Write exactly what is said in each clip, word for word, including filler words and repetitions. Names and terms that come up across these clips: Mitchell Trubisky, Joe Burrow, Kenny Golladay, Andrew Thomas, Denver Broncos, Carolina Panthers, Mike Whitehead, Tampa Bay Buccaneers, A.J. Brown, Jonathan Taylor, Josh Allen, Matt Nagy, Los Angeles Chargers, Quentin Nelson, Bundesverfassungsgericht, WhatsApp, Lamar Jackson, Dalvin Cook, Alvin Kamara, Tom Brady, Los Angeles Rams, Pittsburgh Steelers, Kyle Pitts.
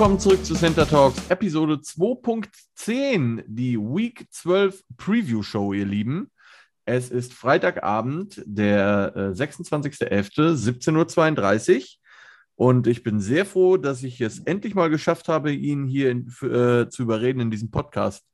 Willkommen zurück zu Center Talks, Episode zwei Punkt zehn, die Week zwölf Preview-Show, ihr Lieben. Es ist Freitagabend, der sechsundzwanzigster elfter, siebzehn Uhr zweiunddreißig und ich bin sehr froh, dass ich es endlich mal geschafft habe, ihn hier in, äh, zu überreden, in diesen Podcast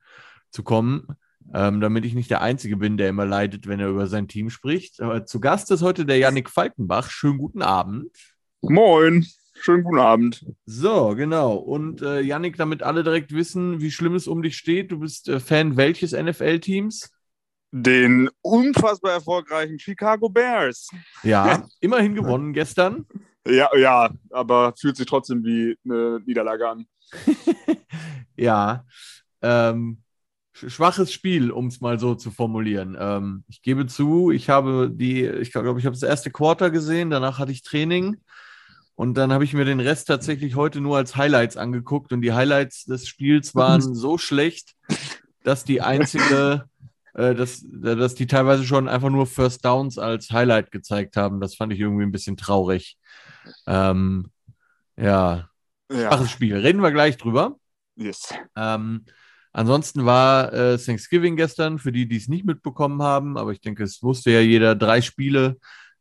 zu kommen, ähm, damit ich nicht der Einzige bin, der immer leidet, wenn er über sein Team spricht. Aber zu Gast ist heute der Yannick Falkenbach. Schönen guten Abend. Moin. Schönen guten Abend. So, genau. Und äh, Yannick, damit alle direkt wissen, wie schlimm es um dich steht, du bist äh, Fan welches N F L-Teams? Den unfassbar erfolgreichen Chicago Bears. Ja, immerhin gewonnen gestern. Ja, ja, aber fühlt sich trotzdem wie eine Niederlage an. Ja, ähm, schwaches Spiel, um es mal so zu formulieren. Ähm, ich gebe zu, ich habe die, ich glaube, ich habe das erste Quarter gesehen, danach hatte ich Training. Und dann habe ich mir den Rest tatsächlich heute nur als Highlights angeguckt. Und die Highlights des Spiels waren so schlecht, dass die einzige, äh, dass, dass die teilweise schon einfach nur First Downs als Highlight gezeigt haben. Das fand ich irgendwie ein bisschen traurig. Ähm, ja, schwaches Spiel. Reden wir gleich drüber. Yes. Ähm, ansonsten war äh, Thanksgiving gestern, für die, die es nicht mitbekommen haben. Aber ich denke, es wusste ja jeder, drei Spiele.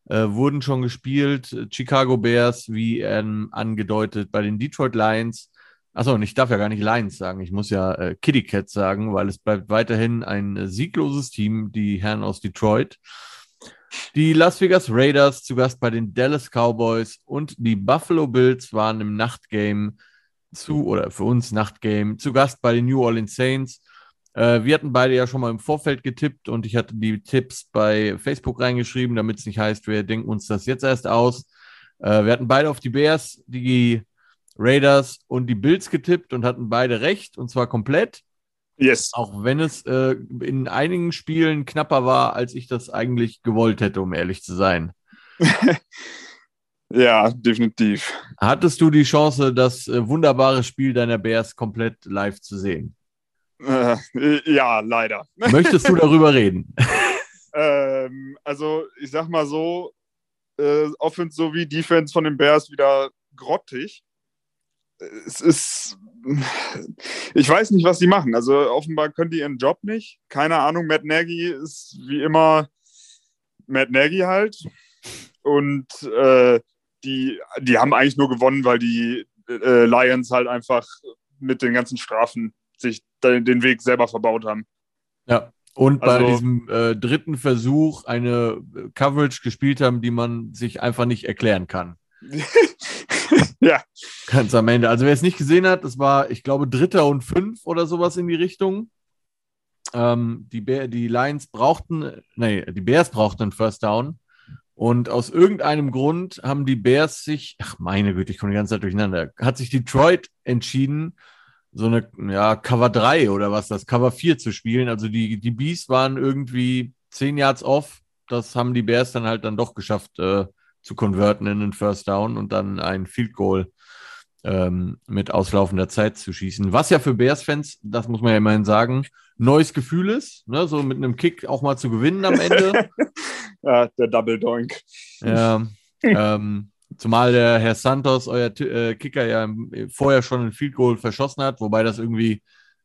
Äh, wurden schon gespielt, Chicago Bears, wie ähm, angedeutet, bei den Detroit Lions. Achso, und ich darf ja gar nicht Lions sagen, ich muss ja äh, Kitty Cats sagen, weil es bleibt weiterhin ein äh, siegloses Team, die Herren aus Detroit. Die Las Vegas Raiders zu Gast bei den Dallas Cowboys und die Buffalo Bills waren im Nachtgame zu, oder für uns Nachtgame, zu Gast bei den New Orleans Saints. Wir hatten beide ja schon mal im Vorfeld getippt und ich hatte die Tipps bei Facebook reingeschrieben, damit es nicht heißt, wir denken uns das jetzt erst aus. Wir hatten beide auf die Bears, die Raiders und die Bills getippt und hatten beide recht, und zwar komplett. Yes. Auch wenn es äh, in einigen Spielen knapper war, als ich das eigentlich gewollt hätte, um ehrlich zu sein. Ja, definitiv. Hattest du die Chance, das äh, wunderbare Spiel deiner Bears komplett live zu sehen? Äh, ja, leider. Möchtest du darüber reden? ähm, also, ich sag mal so, äh, Offense sowie Defense von den Bears wieder grottig. Es ist, ich weiß nicht, was die machen. Also, offenbar können die ihren Job nicht. Keine Ahnung, Matt Nagy ist wie immer Matt Nagy halt. Und äh, die, die haben eigentlich nur gewonnen, weil die äh, Lions halt einfach mit den ganzen Strafen sich den Weg selber verbaut haben. Ja, und bei also, diesem äh, dritten Versuch eine Coverage gespielt haben, die man sich einfach nicht erklären kann. Ja. Ganz am Ende. Also wer es nicht gesehen hat, das war, ich glaube, dritter und fünf oder sowas in die Richtung. Ähm, die, Be- die Lions brauchten, nee, die Bears brauchten einen First Down. Und aus irgendeinem Grund haben die Bears sich, ach meine Güte, ich komme die ganze Zeit durcheinander, hat sich Detroit entschieden, so eine ja, Cover drei oder was das, Cover vier zu spielen. Also die, die Bees waren irgendwie zehn Yards off. Das haben die Bears dann halt dann doch geschafft äh, zu konverten in einen First Down und dann ein Field Goal ähm, mit auslaufender Zeit zu schießen. Was ja für Bears-Fans, das muss man ja immerhin sagen, neues Gefühl ist, ne? So mit einem Kick auch mal zu gewinnen am Ende. Ja, der Double Doink. Ja, ähm, zumal der Herr Santos, euer T- äh, Kicker, ja vorher schon ein Field Goal verschossen hat, wobei das irgendwie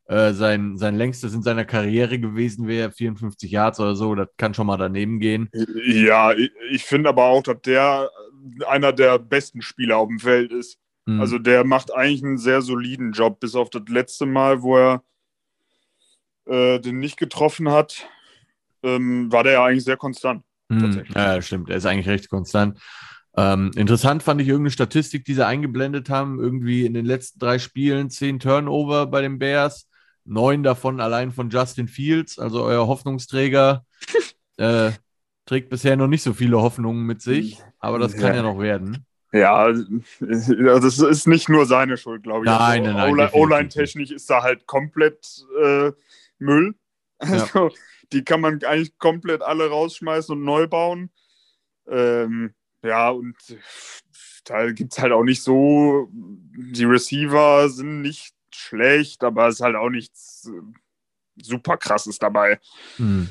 äh, sein, sein längstes in seiner Karriere gewesen wäre, vierundfünfzig Yards oder so, das kann schon mal daneben gehen. Ja, ich, ich finde aber auch, dass der einer der besten Spieler auf dem Feld ist. Mhm. Also der macht eigentlich einen sehr soliden Job, bis auf das letzte Mal, wo er äh, den nicht getroffen hat, ähm, war der ja eigentlich sehr konstant. Mhm. Ja, stimmt, er ist eigentlich recht konstant. Ähm, interessant fand ich irgendeine Statistik, die sie eingeblendet haben, irgendwie in den letzten drei Spielen zehn Turnover bei den Bears, neun davon allein von Justin Fields, also euer Hoffnungsträger, äh, trägt bisher noch nicht so viele Hoffnungen mit sich, aber das kann ja, ja noch werden. Ja, das ist nicht nur seine Schuld, glaube ich. Nein, also, nein, nein. O-Line-technisch ist da halt komplett äh, Müll, also ja. Die kann man eigentlich komplett alle rausschmeißen und neu bauen. Ähm, Ja, und da gibt es halt auch nicht so, die Receiver sind nicht schlecht, aber es ist halt auch nichts super Krasses dabei. Hm.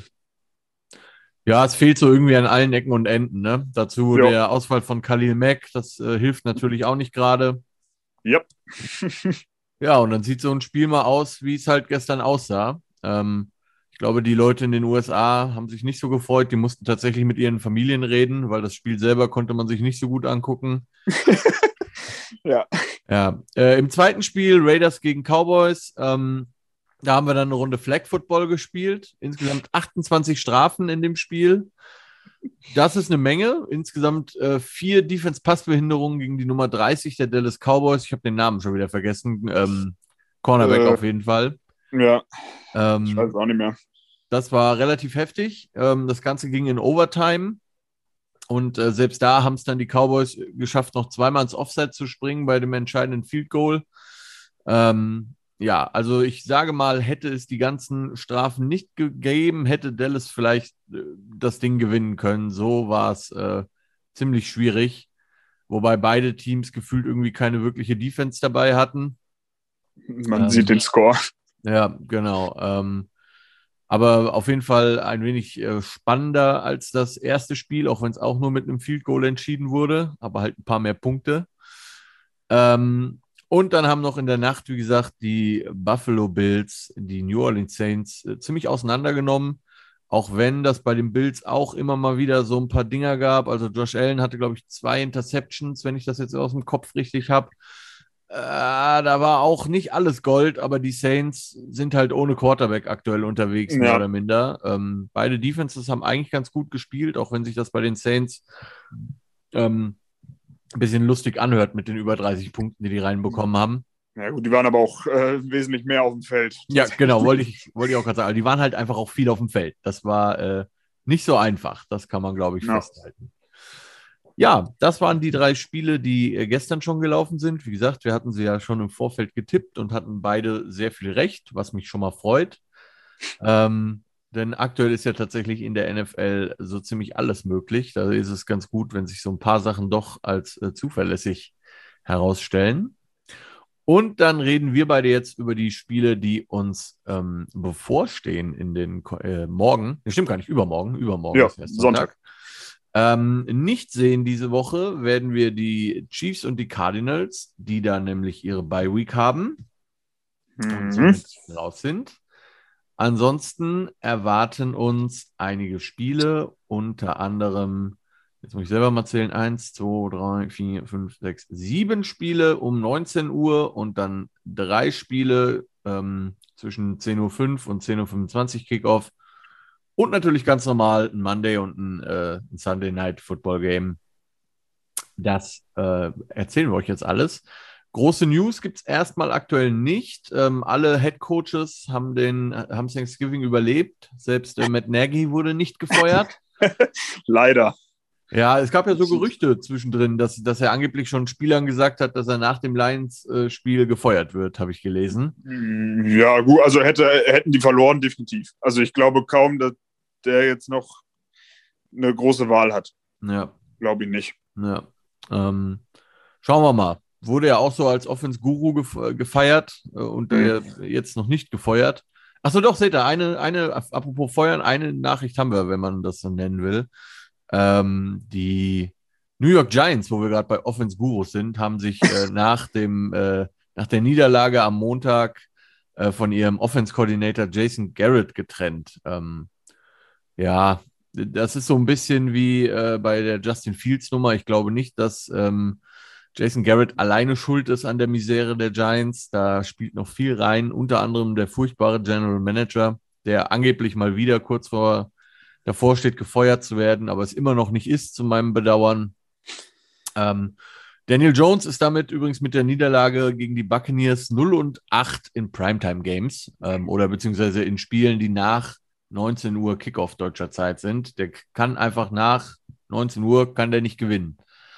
Ja, es fehlt so irgendwie an allen Ecken und Enden, ne? Dazu jo. Der Ausfall von Khalil Mack, das äh, hilft natürlich auch nicht gerade. Yep. Ja, und dann sieht so ein Spiel mal aus, wie es halt gestern aussah. Ähm, ich glaube, die Leute in den U S A haben sich nicht so gefreut. Die mussten tatsächlich mit ihren Familien reden, weil das Spiel selber konnte man sich nicht so gut angucken. Ja. Ja. Äh, im zweiten Spiel Raiders gegen Cowboys. Ähm, da haben wir dann eine Runde Flag Football gespielt. Insgesamt achtundzwanzig Strafen in dem Spiel. Das ist eine Menge. Insgesamt äh, vier Defense-Passbehinderungen gegen die Nummer dreißig der Dallas Cowboys. Ich habe den Namen schon wieder vergessen. Ähm, Cornerback äh, auf jeden Fall. Ja, ähm, ich weiß auch nicht mehr. Das war relativ heftig. Ähm, das Ganze ging in Overtime. Und äh, selbst da haben es dann die Cowboys geschafft, noch zweimal ins Offside zu springen bei dem entscheidenden Field Goal. Ähm, ja, also ich sage mal, hätte es die ganzen Strafen nicht gegeben, hätte Dallas vielleicht äh, das Ding gewinnen können. So war es äh, ziemlich schwierig, wobei beide Teams gefühlt irgendwie keine wirkliche Defense dabei hatten. Man ähm, sieht den Score. Ja, genau. Ähm, aber auf jeden Fall ein wenig äh, spannender als das erste Spiel, auch wenn es auch nur mit einem Field Goal entschieden wurde, aber halt ein paar mehr Punkte. Ähm, Und dann haben noch in der Nacht, wie gesagt, die Buffalo Bills, die New Orleans Saints, äh, ziemlich auseinandergenommen. Auch wenn das bei den Bills auch immer mal wieder so ein paar Dinger gab. Also Josh Allen hatte, glaube ich, zwei Interceptions, wenn ich das jetzt aus dem Kopf richtig habe. Äh, da war auch nicht alles Gold, aber die Saints sind halt ohne Quarterback aktuell unterwegs, ja, mehr oder minder. Ähm, beide Defenses haben eigentlich ganz gut gespielt, auch wenn sich das bei den Saints Ähm, bisschen lustig anhört mit den über dreißig Punkten, die die reinbekommen haben. Ja gut, die waren aber auch äh, wesentlich mehr auf dem Feld. Ja, genau, wollte ich, wollte ich auch gerade sagen. Aber die waren halt einfach auch viel auf dem Feld. Das war äh, nicht so einfach. Das kann man, glaube ich, ja. festhalten. Ja, das waren die drei Spiele, die äh, gestern schon gelaufen sind. Wie gesagt, wir hatten sie ja schon im Vorfeld getippt und hatten beide sehr viel Recht, was mich schon mal freut. Ähm, denn aktuell ist ja tatsächlich in der N F L so ziemlich alles möglich. Da ist es ganz gut, wenn sich so ein paar Sachen doch als äh, zuverlässig herausstellen. Und dann reden wir beide jetzt über die Spiele, die uns ähm, bevorstehen in den äh, morgen. Das stimmt gar nicht, übermorgen. Übermorgen ja, ist erst Sonntag. Sonntag. Ähm, nicht sehen diese Woche werden wir die Chiefs und die Cardinals, die da nämlich ihre Bye-Week haben. Mhm. Und zumindest raus sind. Ansonsten erwarten uns einige Spiele, unter anderem, jetzt muss ich selber mal zählen, eins, zwei, drei, vier, fünf, sechs, sieben Spiele um neunzehn Uhr und dann drei Spiele ähm, zwischen zehn Uhr fünf und zehn Uhr fünfundzwanzig Kickoff und natürlich ganz normal ein Monday und ein, äh, ein Sunday Night Football Game. Das äh, erzählen wir euch jetzt alles. Große News gibt es erstmal aktuell nicht. Ähm, alle Headcoaches haben den haben Thanksgiving überlebt. Selbst äh, Matt Nagy wurde nicht gefeuert. Leider. Ja, es gab ja so Gerüchte zwischendrin, dass, dass er angeblich schon Spielern gesagt hat, dass er nach dem Lions-Spiel äh, gefeuert wird, habe ich gelesen. Ja, gut, also hätte, hätten die verloren, definitiv. Also ich glaube kaum, dass der jetzt noch eine große Wahl hat. Ja. Glaube ich nicht. Ja. Ähm, schauen wir mal. Wurde ja auch so als Offense-Guru gef- gefeiert äh, und äh, jetzt noch nicht gefeuert. Achso, doch, seht ihr, eine, eine, apropos Feuern, eine Nachricht haben wir, wenn man das so nennen will. Ähm, die New York Giants, wo wir gerade bei Offense-Gurus sind, haben sich äh, nach, dem, äh, nach der Niederlage am Montag äh, von ihrem Offense-Coordinator Jason Garrett getrennt. Ähm, ja, das ist so ein bisschen wie äh, bei der Justin Fields-Nummer. Ich glaube nicht, dass Ähm, Jason Garrett alleine schuld ist an der Misere der Giants. Da spielt noch viel rein, unter anderem der furchtbare General Manager, der angeblich mal wieder kurz vor davor steht, gefeuert zu werden, aber es immer noch nicht ist, zu meinem Bedauern. Ähm, Daniel Jones ist damit übrigens mit der Niederlage gegen die Buccaneers null und acht in Primetime-Games ähm, oder beziehungsweise in Spielen, die nach neunzehn Uhr Kickoff deutscher Zeit sind. Der kann einfach nach neunzehn Uhr kann der nicht gewinnen.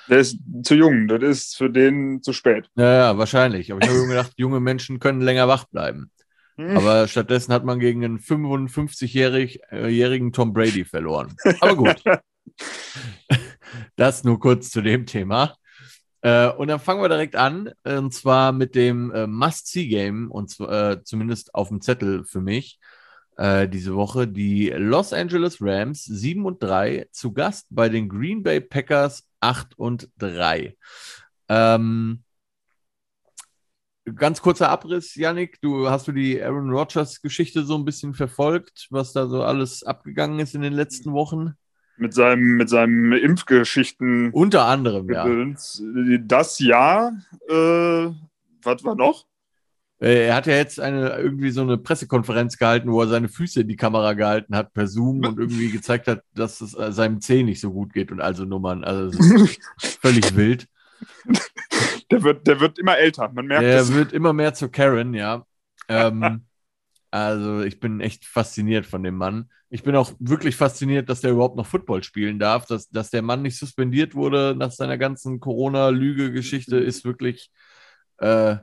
Der ist zu jung, das ist für den zu spät. Ja, ja, wahrscheinlich. Aber ich habe gedacht, junge Menschen können länger wach bleiben. Aber stattdessen hat man gegen einen fünfundfünfzigjährigen Tom Brady verloren. Aber gut. Das nur kurz zu dem Thema. Und dann fangen wir direkt an, und zwar mit dem Must-See-Game, und zwar zumindest auf dem Zettel für mich diese Woche, die Los Angeles Rams sieben und drei zu Gast bei den Green Bay Packers acht und drei. Ähm, Ganz kurzer Abriss, Yannick, du hast du die Aaron Rodgers-Geschichte so ein bisschen verfolgt, was da so alles abgegangen ist in den letzten Wochen? Mit seinem, mit seinem Impfgeschichten. Unter anderem, ja. Das Jahr, äh, was war noch? Er hat ja jetzt eine, irgendwie so eine Pressekonferenz gehalten, wo er seine Füße in die Kamera gehalten hat per Zoom und irgendwie gezeigt hat, dass es seinem Zeh nicht so gut geht und also Nummern. Also völlig wild. Der wird, der wird immer älter, man merkt es. Der wird immer mehr zu Karen, ja. Ähm, also ich bin echt fasziniert von dem Mann. Ich bin auch wirklich fasziniert, dass der überhaupt noch Football spielen darf. Dass, dass der Mann nicht suspendiert wurde nach seiner ganzen Corona-Lüge-Geschichte, ist wirklich äh,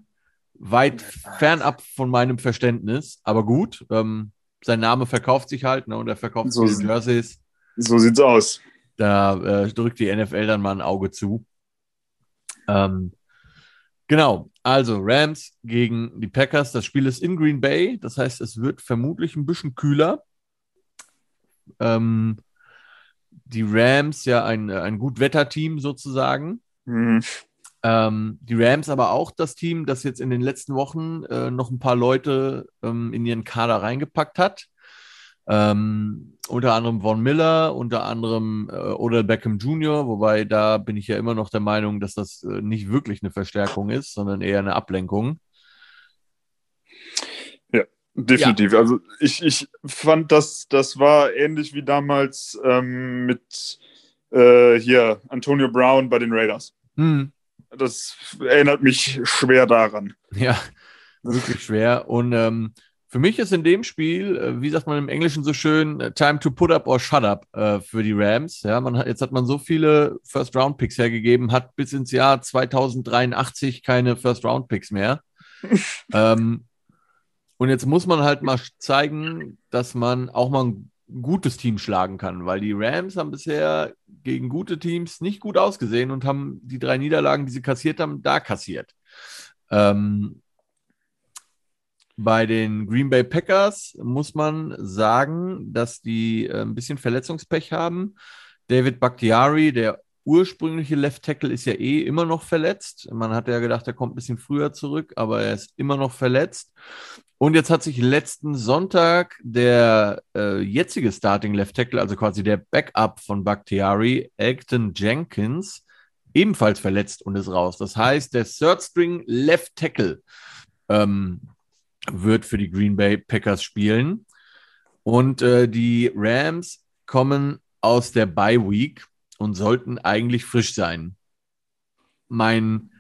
weit fernab von meinem Verständnis. Aber gut, ähm, sein Name verkauft sich halt, ne, und er verkauft so die Jerseys. So sieht's aus. Da äh, drückt die N F L dann mal ein Auge zu. Ähm, Genau, also Rams gegen die Packers. Das Spiel ist in Green Bay, das heißt, es wird vermutlich ein bisschen kühler. Ähm, die Rams, ja ein, ein Gutwetterteam sozusagen. Mhm. Ähm, die Rams aber auch das Team, das jetzt in den letzten Wochen äh, noch ein paar Leute ähm, in ihren Kader reingepackt hat. Ähm, unter anderem Von Miller, unter anderem äh, Odell Beckham Junior, wobei da bin ich ja immer noch der Meinung, dass das äh, nicht wirklich eine Verstärkung ist, sondern eher eine Ablenkung. Ja, definitiv. Ja. Also ich, ich fand, das, das war ähnlich wie damals ähm, mit äh, hier Antonio Brown bei den Raiders. Hm. Das erinnert mich schwer daran. Ja, wirklich schwer. Und ähm, für mich ist in dem Spiel, wie sagt man im Englischen so schön, time to put up or shut up äh, für die Rams. Ja, man hat, jetzt hat man so viele First-Round-Picks hergegeben, hat bis ins Jahr zweitausenddreiundachtzig keine First-Round-Picks mehr. ähm, und jetzt muss man halt mal zeigen, dass man auch mal ein gutes Team schlagen kann, weil die Rams haben bisher gegen gute Teams nicht gut ausgesehen und haben die drei Niederlagen, die sie kassiert haben, da kassiert. Ähm, Bei den Green Bay Packers muss man sagen, dass die äh, ein bisschen Verletzungspech haben. David Bakhtiari, der ursprüngliche Left Tackle, ist ja eh immer noch verletzt. Man hatte ja gedacht, er kommt ein bisschen früher zurück, aber er ist immer noch verletzt. Und jetzt hat sich letzten Sonntag der äh, jetzige Starting Left Tackle, also quasi der Backup von Bakhtiari, Elgton Jenkins, ebenfalls verletzt und ist raus. Das heißt, der Third String Left Tackle ähm, wird für die Green Bay Packers spielen. Und äh, die Rams kommen aus der Bye-Week und sollten eigentlich frisch sein. Mein,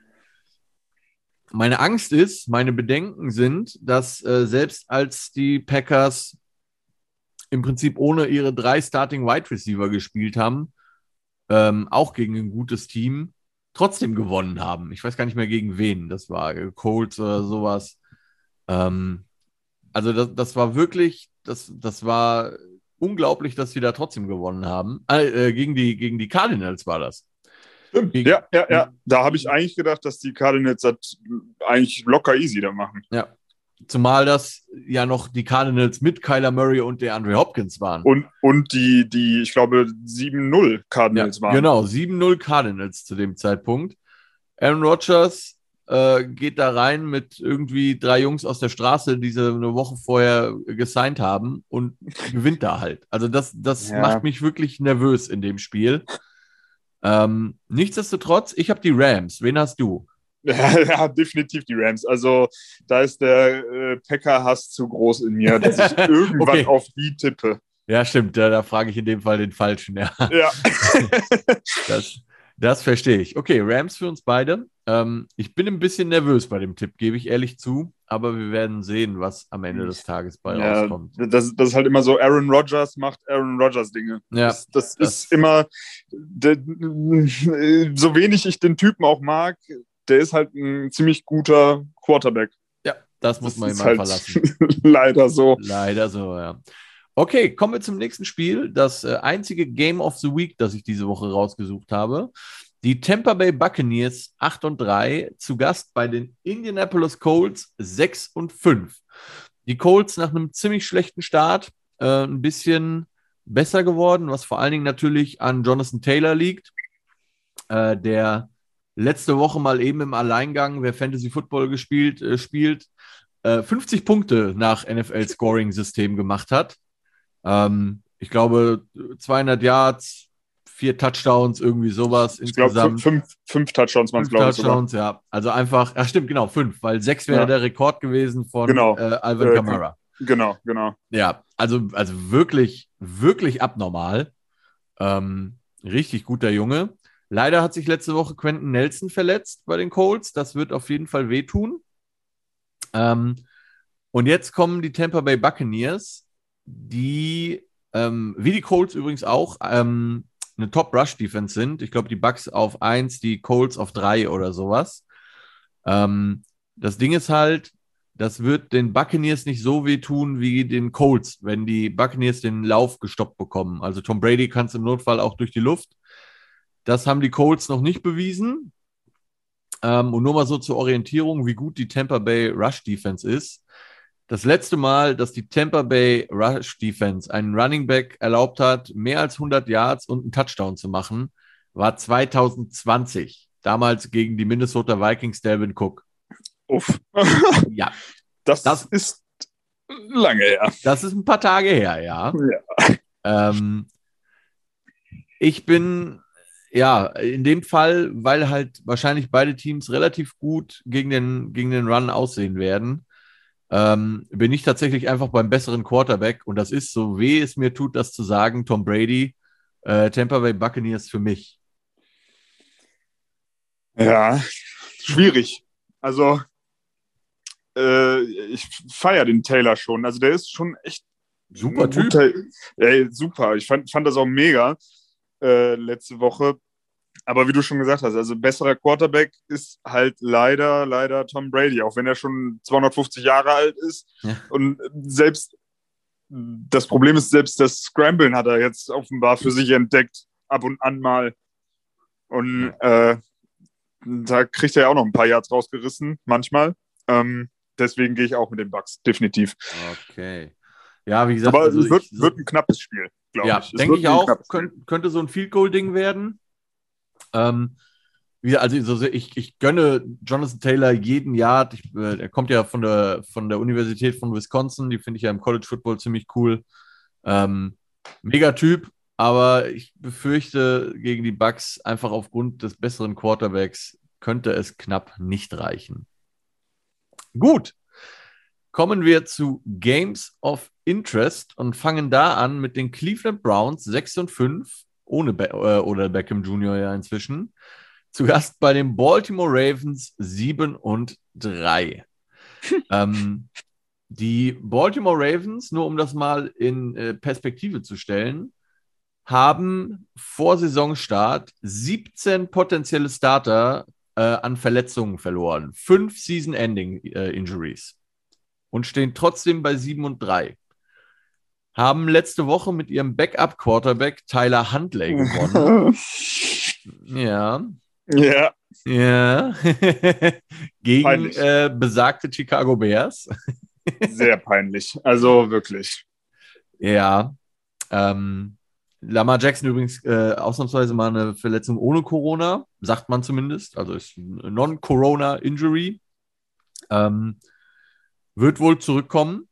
meine Angst ist, meine Bedenken sind, dass äh, selbst als die Packers im Prinzip ohne ihre drei Starting-Wide-Receiver gespielt haben, ähm, auch gegen ein gutes Team, trotzdem gewonnen haben. Ich weiß gar nicht mehr, gegen wen das war. Colts oder sowas. Also das, das war wirklich, das, das war unglaublich, dass sie da trotzdem gewonnen haben. Äh, gegen, die, gegen die Cardinals war das. Stimmt, gegen, ja, ja, ja. Da habe ich eigentlich gedacht, dass die Cardinals das eigentlich locker easy da machen. Ja, zumal das ja noch die Cardinals mit Kyler Murray und der Andre Hopkins waren. Und, und die, die, ich glaube, sieben null Cardinals ja, waren. Genau, sieben null Cardinals zu dem Zeitpunkt. Aaron Rodgers geht da rein mit irgendwie drei Jungs aus der Straße, die sie eine Woche vorher gesigned haben, und gewinnt da halt. Also das, das ja. macht mich wirklich nervös in dem Spiel. Ähm, nichtsdestotrotz, ich habe die Rams. Wen hast du? Ja, ja, definitiv die Rams. Also da ist der äh, Packer-Hass zu groß in mir, dass ich irgendwann okay. auf die tippe. Ja, stimmt. Da, da frage ich in dem Fall den Falschen. Ja. ja. das... Das verstehe ich. Okay, Rams für uns beide. Ähm, ich bin ein bisschen nervös bei dem Tipp, gebe ich ehrlich zu. Aber wir werden sehen, was am Ende des Tages bei ja, rauskommt. Das, das ist halt immer so, Aaron Rodgers macht Aaron Rodgers Dinge. Ja, das, das, das ist immer, der, so wenig ich den Typen auch mag, der ist halt ein ziemlich guter Quarterback. Ja, das muss das man immer halt verlassen. Leider so. Leider so, ja. Okay, kommen wir zum nächsten Spiel. Das äh, einzige Game of the Week, das ich diese Woche rausgesucht habe. Die Tampa Bay Buccaneers acht und drei, zu Gast bei den Indianapolis Colts sechs und fünf. Die Colts nach einem ziemlich schlechten Start äh, ein bisschen besser geworden, was vor allen Dingen natürlich an Jonathan Taylor liegt, äh, der letzte Woche mal eben im Alleingang, wer Fantasy Football gespielt, äh, spielt, äh, fünfzig Punkte nach N F L-Scoring-System gemacht hat. Ähm, ich glaube, zweihundert Yards, vier Touchdowns, irgendwie sowas ich insgesamt. Ich glaube, fünf, fünf Touchdowns waren es, glaube ich. Fünf Touchdowns, sogar. Ja. Also einfach, ach stimmt, genau, fünf, weil sechs wäre ja. der Rekord gewesen von genau. äh, Alvin äh, Kamara. Genau, genau. Ja, also, also wirklich, wirklich abnormal. Ähm, richtig guter Junge. Leider hat sich letzte Woche Quentin Nelson verletzt bei den Colts. Das wird auf jeden Fall wehtun. Ähm, und jetzt kommen die Tampa Bay Buccaneers, die, ähm, wie die Colts übrigens auch, ähm, eine Top-Rush-Defense sind. Ich glaube, die Bucks auf eins, die Colts auf drei oder sowas. Ähm, das Ding ist halt, das wird den Buccaneers nicht so wehtun wie den Colts, wenn die Buccaneers den Lauf gestoppt bekommen. Also Tom Brady kann es im Notfall auch durch die Luft. Das haben die Colts noch nicht bewiesen. Ähm, und nur mal so zur Orientierung, wie gut die Tampa Bay Rush Defense ist. Das letzte Mal, dass die Tampa Bay Rush Defense einen Running Back erlaubt hat, mehr als hundert Yards und einen Touchdown zu machen, war zwanzig zwanzig. Damals gegen die Minnesota Vikings, Dalvin Cook. Uff. Ja. Das, das ist lange her. Das ist ein paar Tage her, ja. ja. Ähm, ich bin, ja, in dem Fall, weil halt wahrscheinlich beide Teams relativ gut gegen den, gegen den Run aussehen werden, ähm, bin ich tatsächlich einfach beim besseren Quarterback. Und das ist, so weh es mir tut, das zu sagen, Tom Brady, äh, Tampa Bay Buccaneers für mich. Ja, schwierig. Also, äh, ich feiere den Taylor schon. Also, der ist schon echt super Typ. Guter, ey, super. Ich fand, fand das auch mega äh, letzte Woche. Aber wie du schon gesagt hast, also besserer Quarterback ist halt leider, leider Tom Brady, auch wenn er schon zweihundertfünfzig Jahre alt ist. Ja. Und selbst das Problem ist, selbst das Scramblen hat er jetzt offenbar für sich entdeckt, ab und an mal. Und ja. äh, da kriegt er ja auch noch ein paar Yards rausgerissen, manchmal. Ähm, deswegen gehe ich auch mit den Bucks, definitiv. Okay. Ja, wie gesagt. Aber also es wird, ich, wird ein knappes Spiel, glaube ja, ich. Denke ich auch, könnt, könnte so ein Field-Goal-Ding werden. Ähm, wie, also ich, ich gönne Jonathan Taylor jeden Yard. Ich, äh, er kommt ja von der, von der Universität von Wisconsin. Die finde ich ja im College-Football ziemlich cool. Ähm, mega Typ. Aber ich befürchte, gegen die Bucks, einfach aufgrund des besseren Quarterbacks, könnte es knapp nicht reichen. Gut, kommen wir zu Games of Interest und fangen da an mit den Cleveland Browns sechs und fünf, ohne Be- äh, oder Beckham Junior ja inzwischen, zu Gast bei den Baltimore Ravens sieben und drei. ähm, die Baltimore Ravens, nur um das mal in äh, Perspektive zu stellen, haben vor Saisonstart siebzehn potenzielle Starter äh, an Verletzungen verloren. Fünf Season-Ending-Injuries. Äh, und stehen trotzdem bei sieben und drei. Haben letzte Woche mit ihrem Backup-Quarterback Tyler Huntley gewonnen. ja. Ja. Ja. Gegen äh, besagte Chicago Bears. Sehr peinlich. Also wirklich. Ja. Ähm. Lamar Jackson übrigens äh, ausnahmsweise mal eine Verletzung ohne Corona, sagt man zumindest. Also ist eine Non-Corona-Injury. Ähm, wird wohl zurückkommen.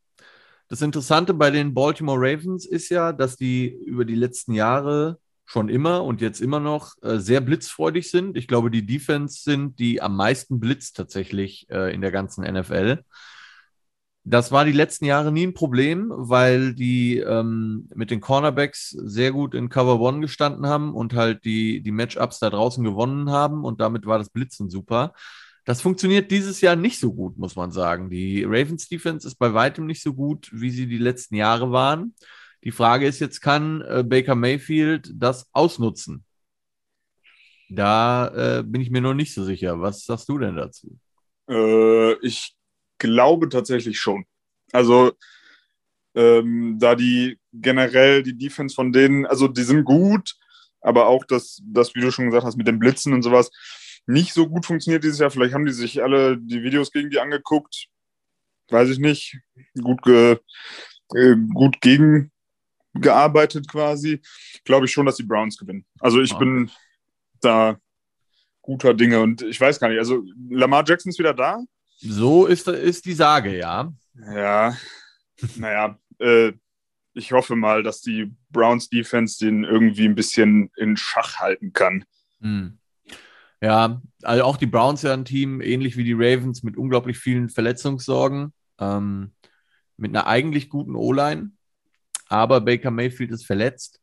Das Interessante bei den Baltimore Ravens ist ja, dass die über die letzten Jahre schon immer und jetzt immer noch äh, sehr blitzfreudig sind. Ich glaube, die Defense sind die am meisten Blitz tatsächlich äh, in der ganzen N F L. Das war die letzten Jahre nie ein Problem, weil die ähm, mit den Cornerbacks sehr gut in Cover One gestanden haben und halt die, die Matchups da draußen gewonnen haben und damit war das Blitzen super. Das funktioniert dieses Jahr nicht so gut, muss man sagen. Die Ravens Defense ist bei weitem nicht so gut, wie sie die letzten Jahre waren. Die Frage ist jetzt, kann äh, Baker Mayfield das ausnutzen? Da äh, bin ich mir noch nicht so sicher. Was sagst du denn dazu? Äh, ich glaube tatsächlich schon. Also ähm, da die generell die Defense von denen, also die sind gut, aber auch das, das, wie du schon gesagt hast, mit den Blitzen und sowas, nicht so gut funktioniert dieses Jahr. Vielleicht haben die sich alle die Videos gegen die angeguckt. Weiß ich nicht. Gut, ge, äh, gut gegen gearbeitet quasi. Glaube ich schon, dass die Browns gewinnen. Also ich okay. bin da guter Dinge und ich weiß gar nicht, also Lamar Jackson ist wieder da? So ist, ist die Sage, ja. Ja, naja, äh, ich hoffe mal, dass die Browns-Defense den irgendwie ein bisschen in Schach halten kann. Mhm. Ja, also auch die Browns ja ein Team, ähnlich wie die Ravens, mit unglaublich vielen Verletzungssorgen, ähm, mit einer eigentlich guten O-Line, aber Baker Mayfield ist verletzt.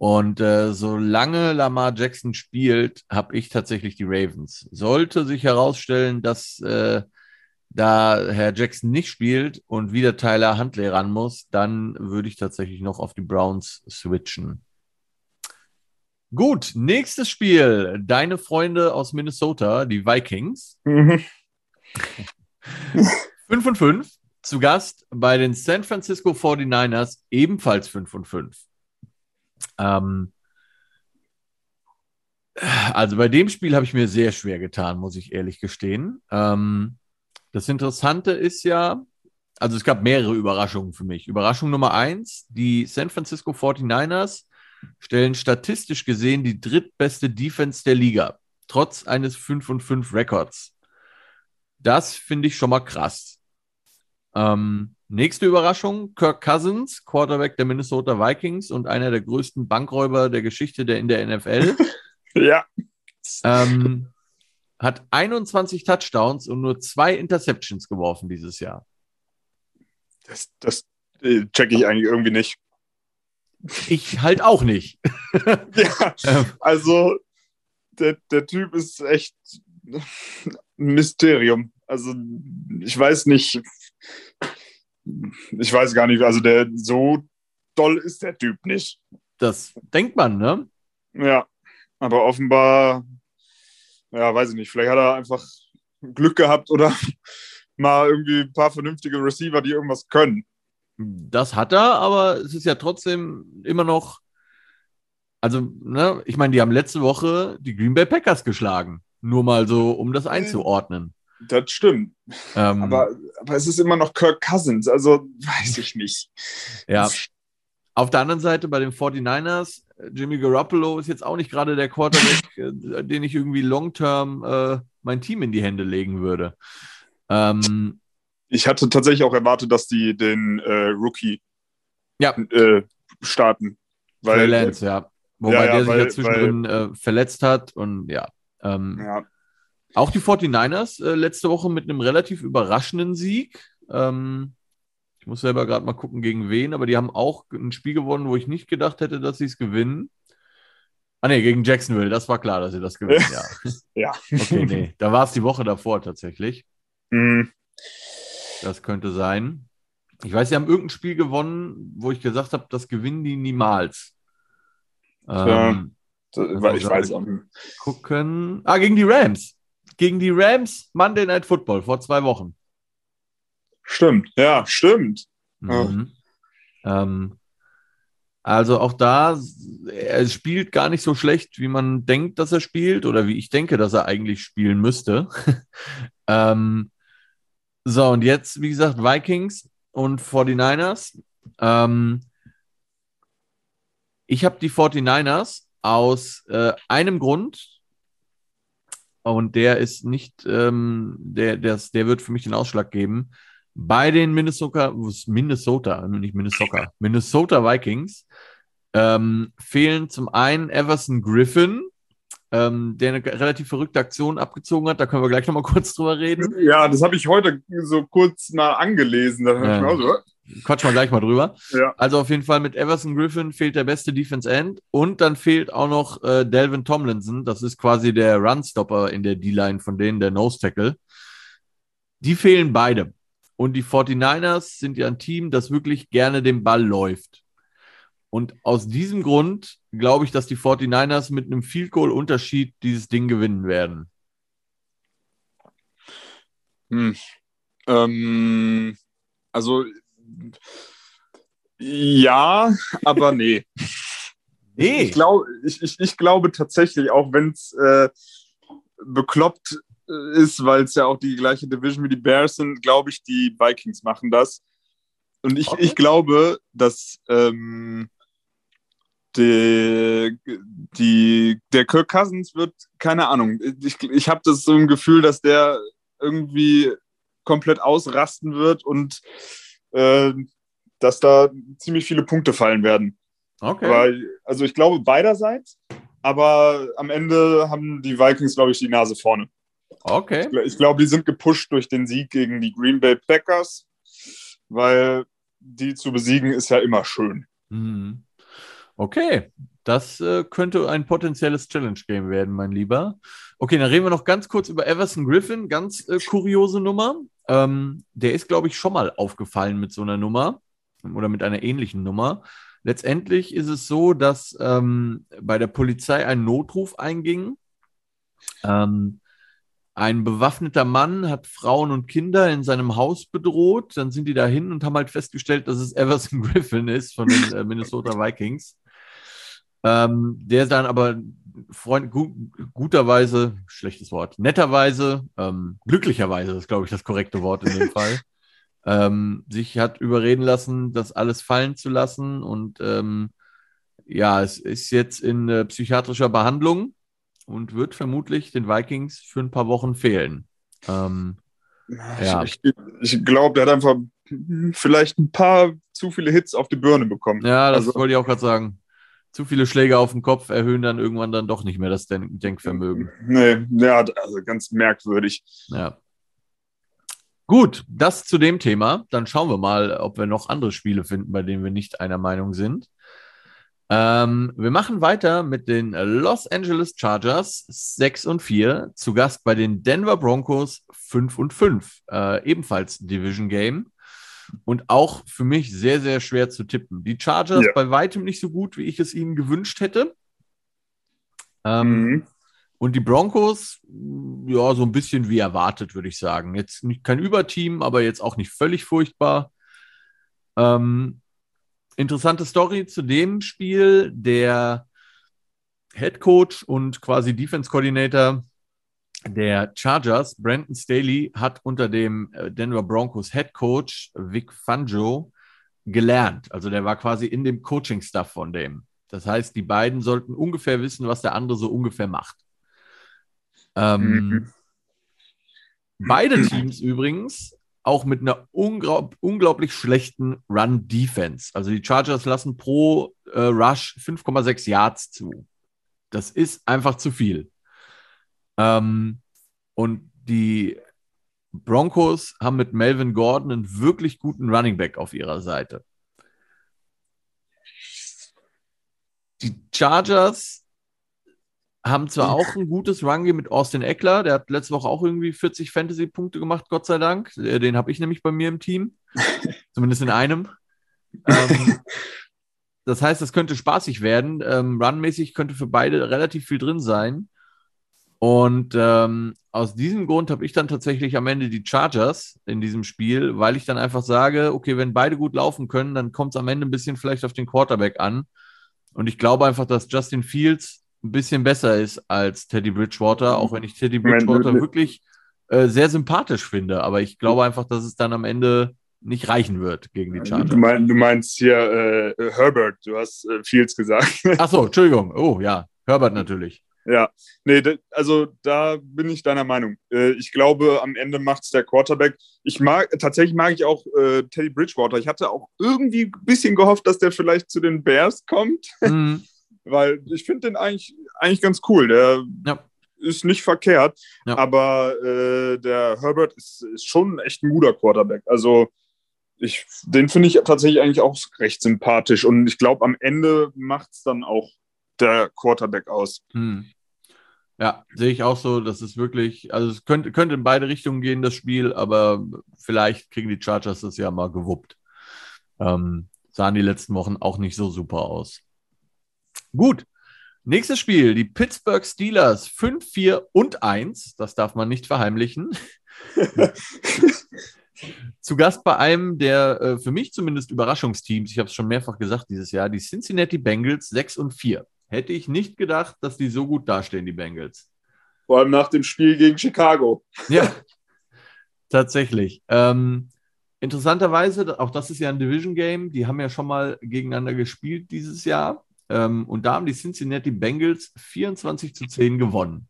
Und äh, solange Lamar Jackson spielt, habe ich tatsächlich die Ravens. Sollte sich herausstellen, dass äh, da Herr Jackson nicht spielt und wieder Tyler Huntley ran muss, dann würde ich tatsächlich noch auf die Browns switchen. Gut, nächstes Spiel. Deine Freunde aus Minnesota, die Vikings. Mhm. fünf und fünf, zu Gast bei den San Francisco forty-niners, ebenfalls fünf und fünf. Ähm, also bei dem Spiel habe ich mir sehr schwer getan, muss ich ehrlich gestehen. Ähm, das Interessante ist ja, also es gab mehrere Überraschungen für mich. Überraschung Nummer eins, die San Francisco forty-niners stellen statistisch gesehen die drittbeste Defense der Liga, trotz eines fünf und fünf Records. Das finde ich schon mal krass. Ähm, nächste Überraschung, Kirk Cousins, Quarterback der Minnesota Vikings und einer der größten Bankräuber der Geschichte der in der N F L. Ja. Ähm, hat einundzwanzig Touchdowns und nur zwei Interceptions geworfen dieses Jahr. Das, das äh, checke ich eigentlich irgendwie nicht. Ich halt auch nicht. Ja, also der, der Typ ist echt ein Mysterium. Also ich weiß nicht, ich weiß gar nicht, also der so doll ist der Typ nicht. Das denkt man, ne? Ja, aber offenbar, ja, weiß ich nicht, vielleicht hat er einfach Glück gehabt oder mal irgendwie ein paar vernünftige Receiver, die irgendwas können. Das hat er, aber es ist ja trotzdem immer noch, also, ne, ich meine, die haben letzte Woche die Green Bay Packers geschlagen. Nur mal so, um das einzuordnen. Das stimmt. Ähm, aber, aber es ist immer noch Kirk Cousins, also weiß ich nicht. Ja. Auf der anderen Seite bei den forty-niners, Jimmy Garoppolo ist jetzt auch nicht gerade der Quarterback, den ich irgendwie long-term äh, mein Team in die Hände legen würde. Ähm, Ich hatte tatsächlich auch erwartet, dass die den äh, Rookie ja. äh, starten. Weil, Trey Lance, äh, ja. Wobei ja, ja, der sich weil, ja zwischendrin weil, äh, verletzt hat und ja. Ähm, ja. Auch die forty-niners äh, letzte Woche mit einem relativ überraschenden Sieg. Ähm, ich muss selber gerade mal gucken, gegen wen, aber die haben auch ein Spiel gewonnen, wo ich nicht gedacht hätte, dass sie es gewinnen. Ah ne, gegen Jacksonville, das war klar, dass sie das gewinnen, ja. Ja. Okay, nee, da war es die Woche davor tatsächlich. Mhm. Das könnte sein. Ich weiß, sie haben irgendein Spiel gewonnen, wo ich gesagt habe, das gewinnen die niemals. Ja, ähm, das, also ich weiß auch nicht. Gucken. Ah, gegen die Rams. Gegen die Rams, Monday Night Football, vor zwei Wochen. Stimmt, ja, stimmt. Mhm. Ja. Ähm, also auch da, er spielt gar nicht so schlecht, wie man denkt, dass er spielt, oder wie ich denke, dass er eigentlich spielen müsste. ähm, So, und jetzt, wie gesagt, Vikings und forty-niners. Ähm, ich habe die forty-niners aus äh, einem Grund, und der ist nicht, ähm, der, der, der wird für mich den Ausschlag geben. Bei den Minnesota, Minnesota, nicht Minnesota, Minnesota Vikings ähm, fehlen zum einen Everson Griffin, Ähm, der eine relativ verrückte Aktion abgezogen hat. Da können wir gleich nochmal kurz drüber reden. Ja, das habe ich heute so kurz mal angelesen. Da ja. ich mal so. Quatschen wir gleich mal drüber. Ja. Also auf jeden Fall mit Everson Griffin fehlt der beste Defense End und dann fehlt auch noch äh, Dalvin Tomlinson. Das ist quasi der Runstopper in der D-Line von denen, der Nose-Tackle. Die fehlen beide. Und die forty-niners sind ja ein Team, das wirklich gerne den Ball läuft. Und aus diesem Grund glaube ich, dass die forty-niners mit einem Field-Goal-Unterschied dieses Ding gewinnen werden. Hm. Ähm, also ja, aber nee. nee. Ich, glaub, ich, ich, ich glaube tatsächlich, auch wenn es äh, bekloppt ist, weil es ja auch die gleiche Division wie die Bears sind, glaube ich, die Vikings machen das. Und ich, okay. ich glaube, dass ähm, die, die, der Kirk Cousins wird, keine Ahnung, ich, ich habe das so ein Gefühl, dass der irgendwie komplett ausrasten wird und äh, dass da ziemlich viele Punkte fallen werden. Okay. Aber, also ich glaube beiderseits, aber am Ende haben die Vikings, glaube ich, die Nase vorne. Okay. Ich, ich glaube, die sind gepusht durch den Sieg gegen die Green Bay Packers, weil die zu besiegen ist ja immer schön. Mhm. Okay, das äh, könnte ein potenzielles Challenge-Game werden, mein Lieber. Okay, dann reden wir noch ganz kurz über Everson Griffin, ganz äh, kuriose Nummer. Ähm, der ist, glaube ich, schon mal aufgefallen mit so einer Nummer oder mit einer ähnlichen Nummer. Letztendlich ist es so, dass ähm, bei der Polizei ein Notruf einging. Ähm, Ein bewaffneter Mann hat Frauen und Kinder in seinem Haus bedroht. Dann sind die dahin und haben halt festgestellt, dass es Everson Griffin ist von den äh, Minnesota Vikings. Ähm, der dann aber Freund, gu- guterweise, schlechtes Wort, netterweise, ähm, glücklicherweise ist, glaube ich, das korrekte Wort in dem Fall, ähm, sich hat überreden lassen, das alles fallen zu lassen. Und ähm, ja, es ist jetzt in äh, psychiatrischer Behandlung. Und wird vermutlich den Vikings für ein paar Wochen fehlen. Ähm, ja. Ich, ich glaube, der hat einfach vielleicht ein paar zu viele Hits auf die Birne bekommen. Ja, das also, wollte ich auch gerade sagen. Zu viele Schläge auf den Kopf erhöhen dann irgendwann dann doch nicht mehr das Denk- Denkvermögen. Nee, ja, also ganz merkwürdig. Ja. Gut, das zu dem Thema. Dann schauen wir mal, ob wir noch andere Spiele finden, bei denen wir nicht einer Meinung sind. Ähm, wir machen weiter mit den Los Angeles Chargers sechs und vier, zu Gast bei den Denver Broncos fünf und fünf, äh, ebenfalls Division Game und auch für mich sehr, sehr schwer zu tippen. Die Chargers ja. bei weitem nicht so gut, wie ich es ihnen gewünscht hätte. Ähm, mhm. Und die Broncos, ja, so ein bisschen wie erwartet, würde ich sagen. Jetzt nicht, kein Überteam, aber jetzt auch nicht völlig furchtbar. Ähm, Interessante Story zu dem Spiel. Der Head Coach und quasi Defense Coordinator der Chargers, Brandon Staley, hat unter dem Denver Broncos Head Coach Vic Fangio gelernt. Also der war quasi in dem Coaching-Staff von dem. Das heißt, die beiden sollten ungefähr wissen, was der andere so ungefähr macht. Ähm, mhm. Beide Teams übrigens auch mit einer ungra- unglaublich schlechten Run-Defense. Also die Chargers lassen pro äh, Rush fünf Komma sechs Yards zu. Das ist einfach zu viel. Ähm, und die Broncos haben mit Melvin Gordon einen wirklich guten Running Back auf ihrer Seite. Die Chargers haben zwar auch ein gutes Run-Game mit Austin Eckler, der hat letzte Woche auch irgendwie vierzig Fantasy-Punkte gemacht, Gott sei Dank. Den habe ich nämlich bei mir im Team, zumindest in einem. Ähm, das heißt, das könnte spaßig werden. Ähm, Run-mäßig könnte für beide relativ viel drin sein. Und ähm, aus diesem Grund habe ich dann tatsächlich am Ende die Chargers in diesem Spiel, weil ich dann einfach sage, okay, wenn beide gut laufen können, dann kommt es am Ende ein bisschen vielleicht auf den Quarterback an. Und ich glaube einfach, dass Justin Fields ein bisschen besser ist als Teddy Bridgewater, auch wenn ich Teddy Bridgewater wirklich äh, sehr sympathisch finde. Aber ich glaube einfach, dass es dann am Ende nicht reichen wird gegen die Chargers. Du, mein, du meinst hier äh, Herbert, du hast äh, Fields gesagt. Ach so, Entschuldigung. Oh ja, Herbert natürlich. Ja, nee, also da bin ich deiner Meinung. Ich glaube, am Ende macht es der Quarterback. Ich mag, tatsächlich mag ich auch äh, Teddy Bridgewater. Ich hatte auch irgendwie ein bisschen gehofft, dass der vielleicht zu den Bears kommt. Mhm. Weil ich finde den eigentlich, eigentlich ganz cool. Der ja. ist nicht verkehrt, ja. aber äh, der Herbert ist, ist schon echt ein guter Quarterback. Also ich, den finde ich tatsächlich eigentlich auch recht sympathisch. Und ich glaube, am Ende macht es dann auch der Quarterback aus. Hm. Ja, sehe ich auch so. Das ist wirklich, also es könnte, könnte in beide Richtungen gehen, das Spiel, aber vielleicht kriegen die Chargers das ja mal gewuppt. Ähm, sahen die letzten Wochen auch nicht so super aus. Gut, nächstes Spiel, die Pittsburgh Steelers fünf, vier und eins, das darf man nicht verheimlichen. Zu Gast bei einem der äh, für mich zumindest Überraschungsteams, ich habe es schon mehrfach gesagt dieses Jahr, die Cincinnati Bengals sechs und vier. Hätte ich nicht gedacht, dass die so gut dastehen, die Bengals. Vor allem nach dem Spiel gegen Chicago. Ja, tatsächlich. Ähm, interessanterweise, auch das ist ja ein Division Game, die haben ja schon mal gegeneinander gespielt dieses Jahr. Ähm, und da haben die Cincinnati Bengals vierundzwanzig zu zehn gewonnen.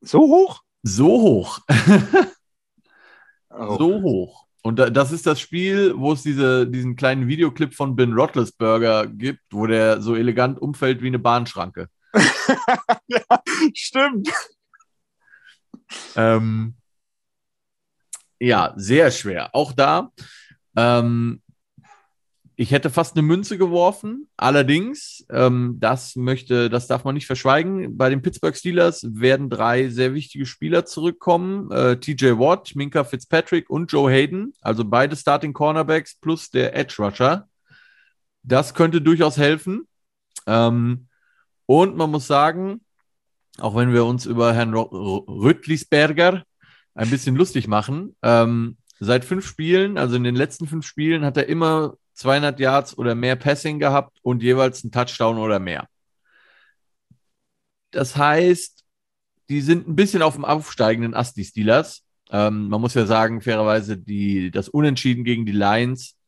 So hoch? So hoch. oh. So hoch. Und das ist das Spiel, wo es diese, diesen kleinen Videoclip von Ben Roethlisberger gibt, wo der so elegant umfällt wie eine Bahnschranke. ja, stimmt. Ähm, ja, sehr schwer. Auch da, ähm, ich hätte fast eine Münze geworfen. Allerdings, ähm, das möchte, das darf man nicht verschweigen, bei den Pittsburgh Steelers werden drei sehr wichtige Spieler zurückkommen. Äh, T J Watt, Minkah Fitzpatrick und Joe Hayden, also beide Starting Cornerbacks plus der Edge Rusher. Das könnte durchaus helfen. Ähm, und man muss sagen, auch wenn wir uns über Herrn Röttlisberger ein bisschen lustig machen, ähm, seit fünf Spielen, also in den letzten fünf Spielen, hat er immer zweihundert Yards oder mehr Passing gehabt und jeweils einen Touchdown oder mehr. Das heißt, die sind ein bisschen auf dem aufsteigenden Ast, die Steelers. Ähm, man muss ja sagen, fairerweise, die, das Unentschieden gegen die Lions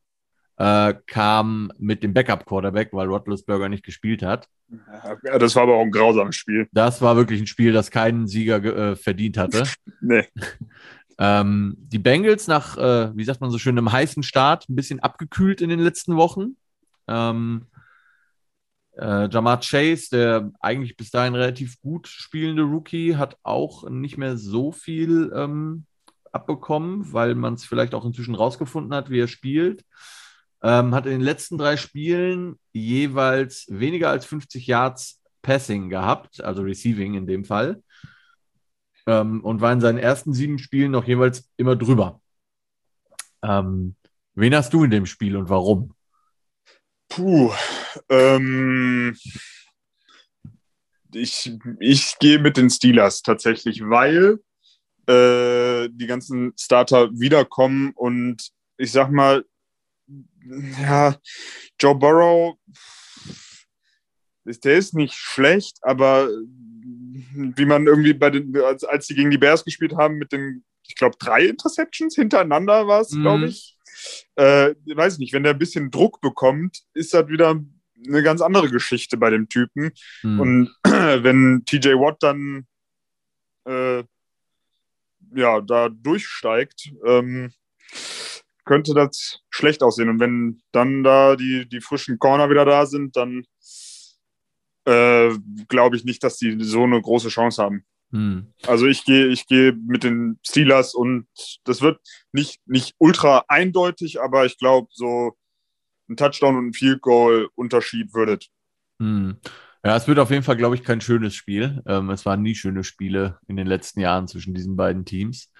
äh, kam mit dem Backup-Quarterback, weil Roethlisberger nicht gespielt hat. Ja, das war aber auch ein grausames Spiel. Das war wirklich ein Spiel, das keinen Sieger äh, verdient hatte. nee. Ähm, die Bengals nach, äh, wie sagt man so schön, einem heißen Start, ein bisschen abgekühlt in den letzten Wochen. Ähm, äh, Jamar Chase, der eigentlich bis dahin relativ gut spielende Rookie, hat auch nicht mehr so viel ähm, abbekommen, weil man es vielleicht auch inzwischen rausgefunden hat, wie er spielt. Ähm, hat in den letzten drei Spielen jeweils weniger als fünfzig Yards Passing gehabt, also Receiving in dem Fall. Ähm, und war in seinen ersten sieben Spielen noch jeweils immer drüber. Ähm, wen hast du in dem Spiel und warum? Puh, ähm, ich, ich gehe mit den Steelers tatsächlich, weil äh, die ganzen Starter wiederkommen und ich sag mal, ja, Joe Burrow, der ist nicht schlecht, aber wie man irgendwie bei den, als, als die gegen die Bears gespielt haben, mit den, ich glaube, drei Interceptions hintereinander war es, glaube ich. Mhm. Äh, weiß nicht, wenn der ein bisschen Druck bekommt, ist das wieder eine ganz andere Geschichte bei dem Typen. Mhm. Und wenn T J Watt dann äh, ja, da durchsteigt, ähm, könnte das schlecht aussehen. Und wenn dann da die, die frischen Corner wieder da sind, dann Äh, glaube ich nicht, dass die so eine große Chance haben. Hm. Also ich gehe ich gehe mit den Steelers und das wird nicht, nicht ultra eindeutig, aber ich glaube, so ein Touchdown und ein Field Goal Unterschied würdet. Hm. Ja, es wird auf jeden Fall, glaube ich, kein schönes Spiel. Ähm, es waren nie schöne Spiele in den letzten Jahren zwischen diesen beiden Teams.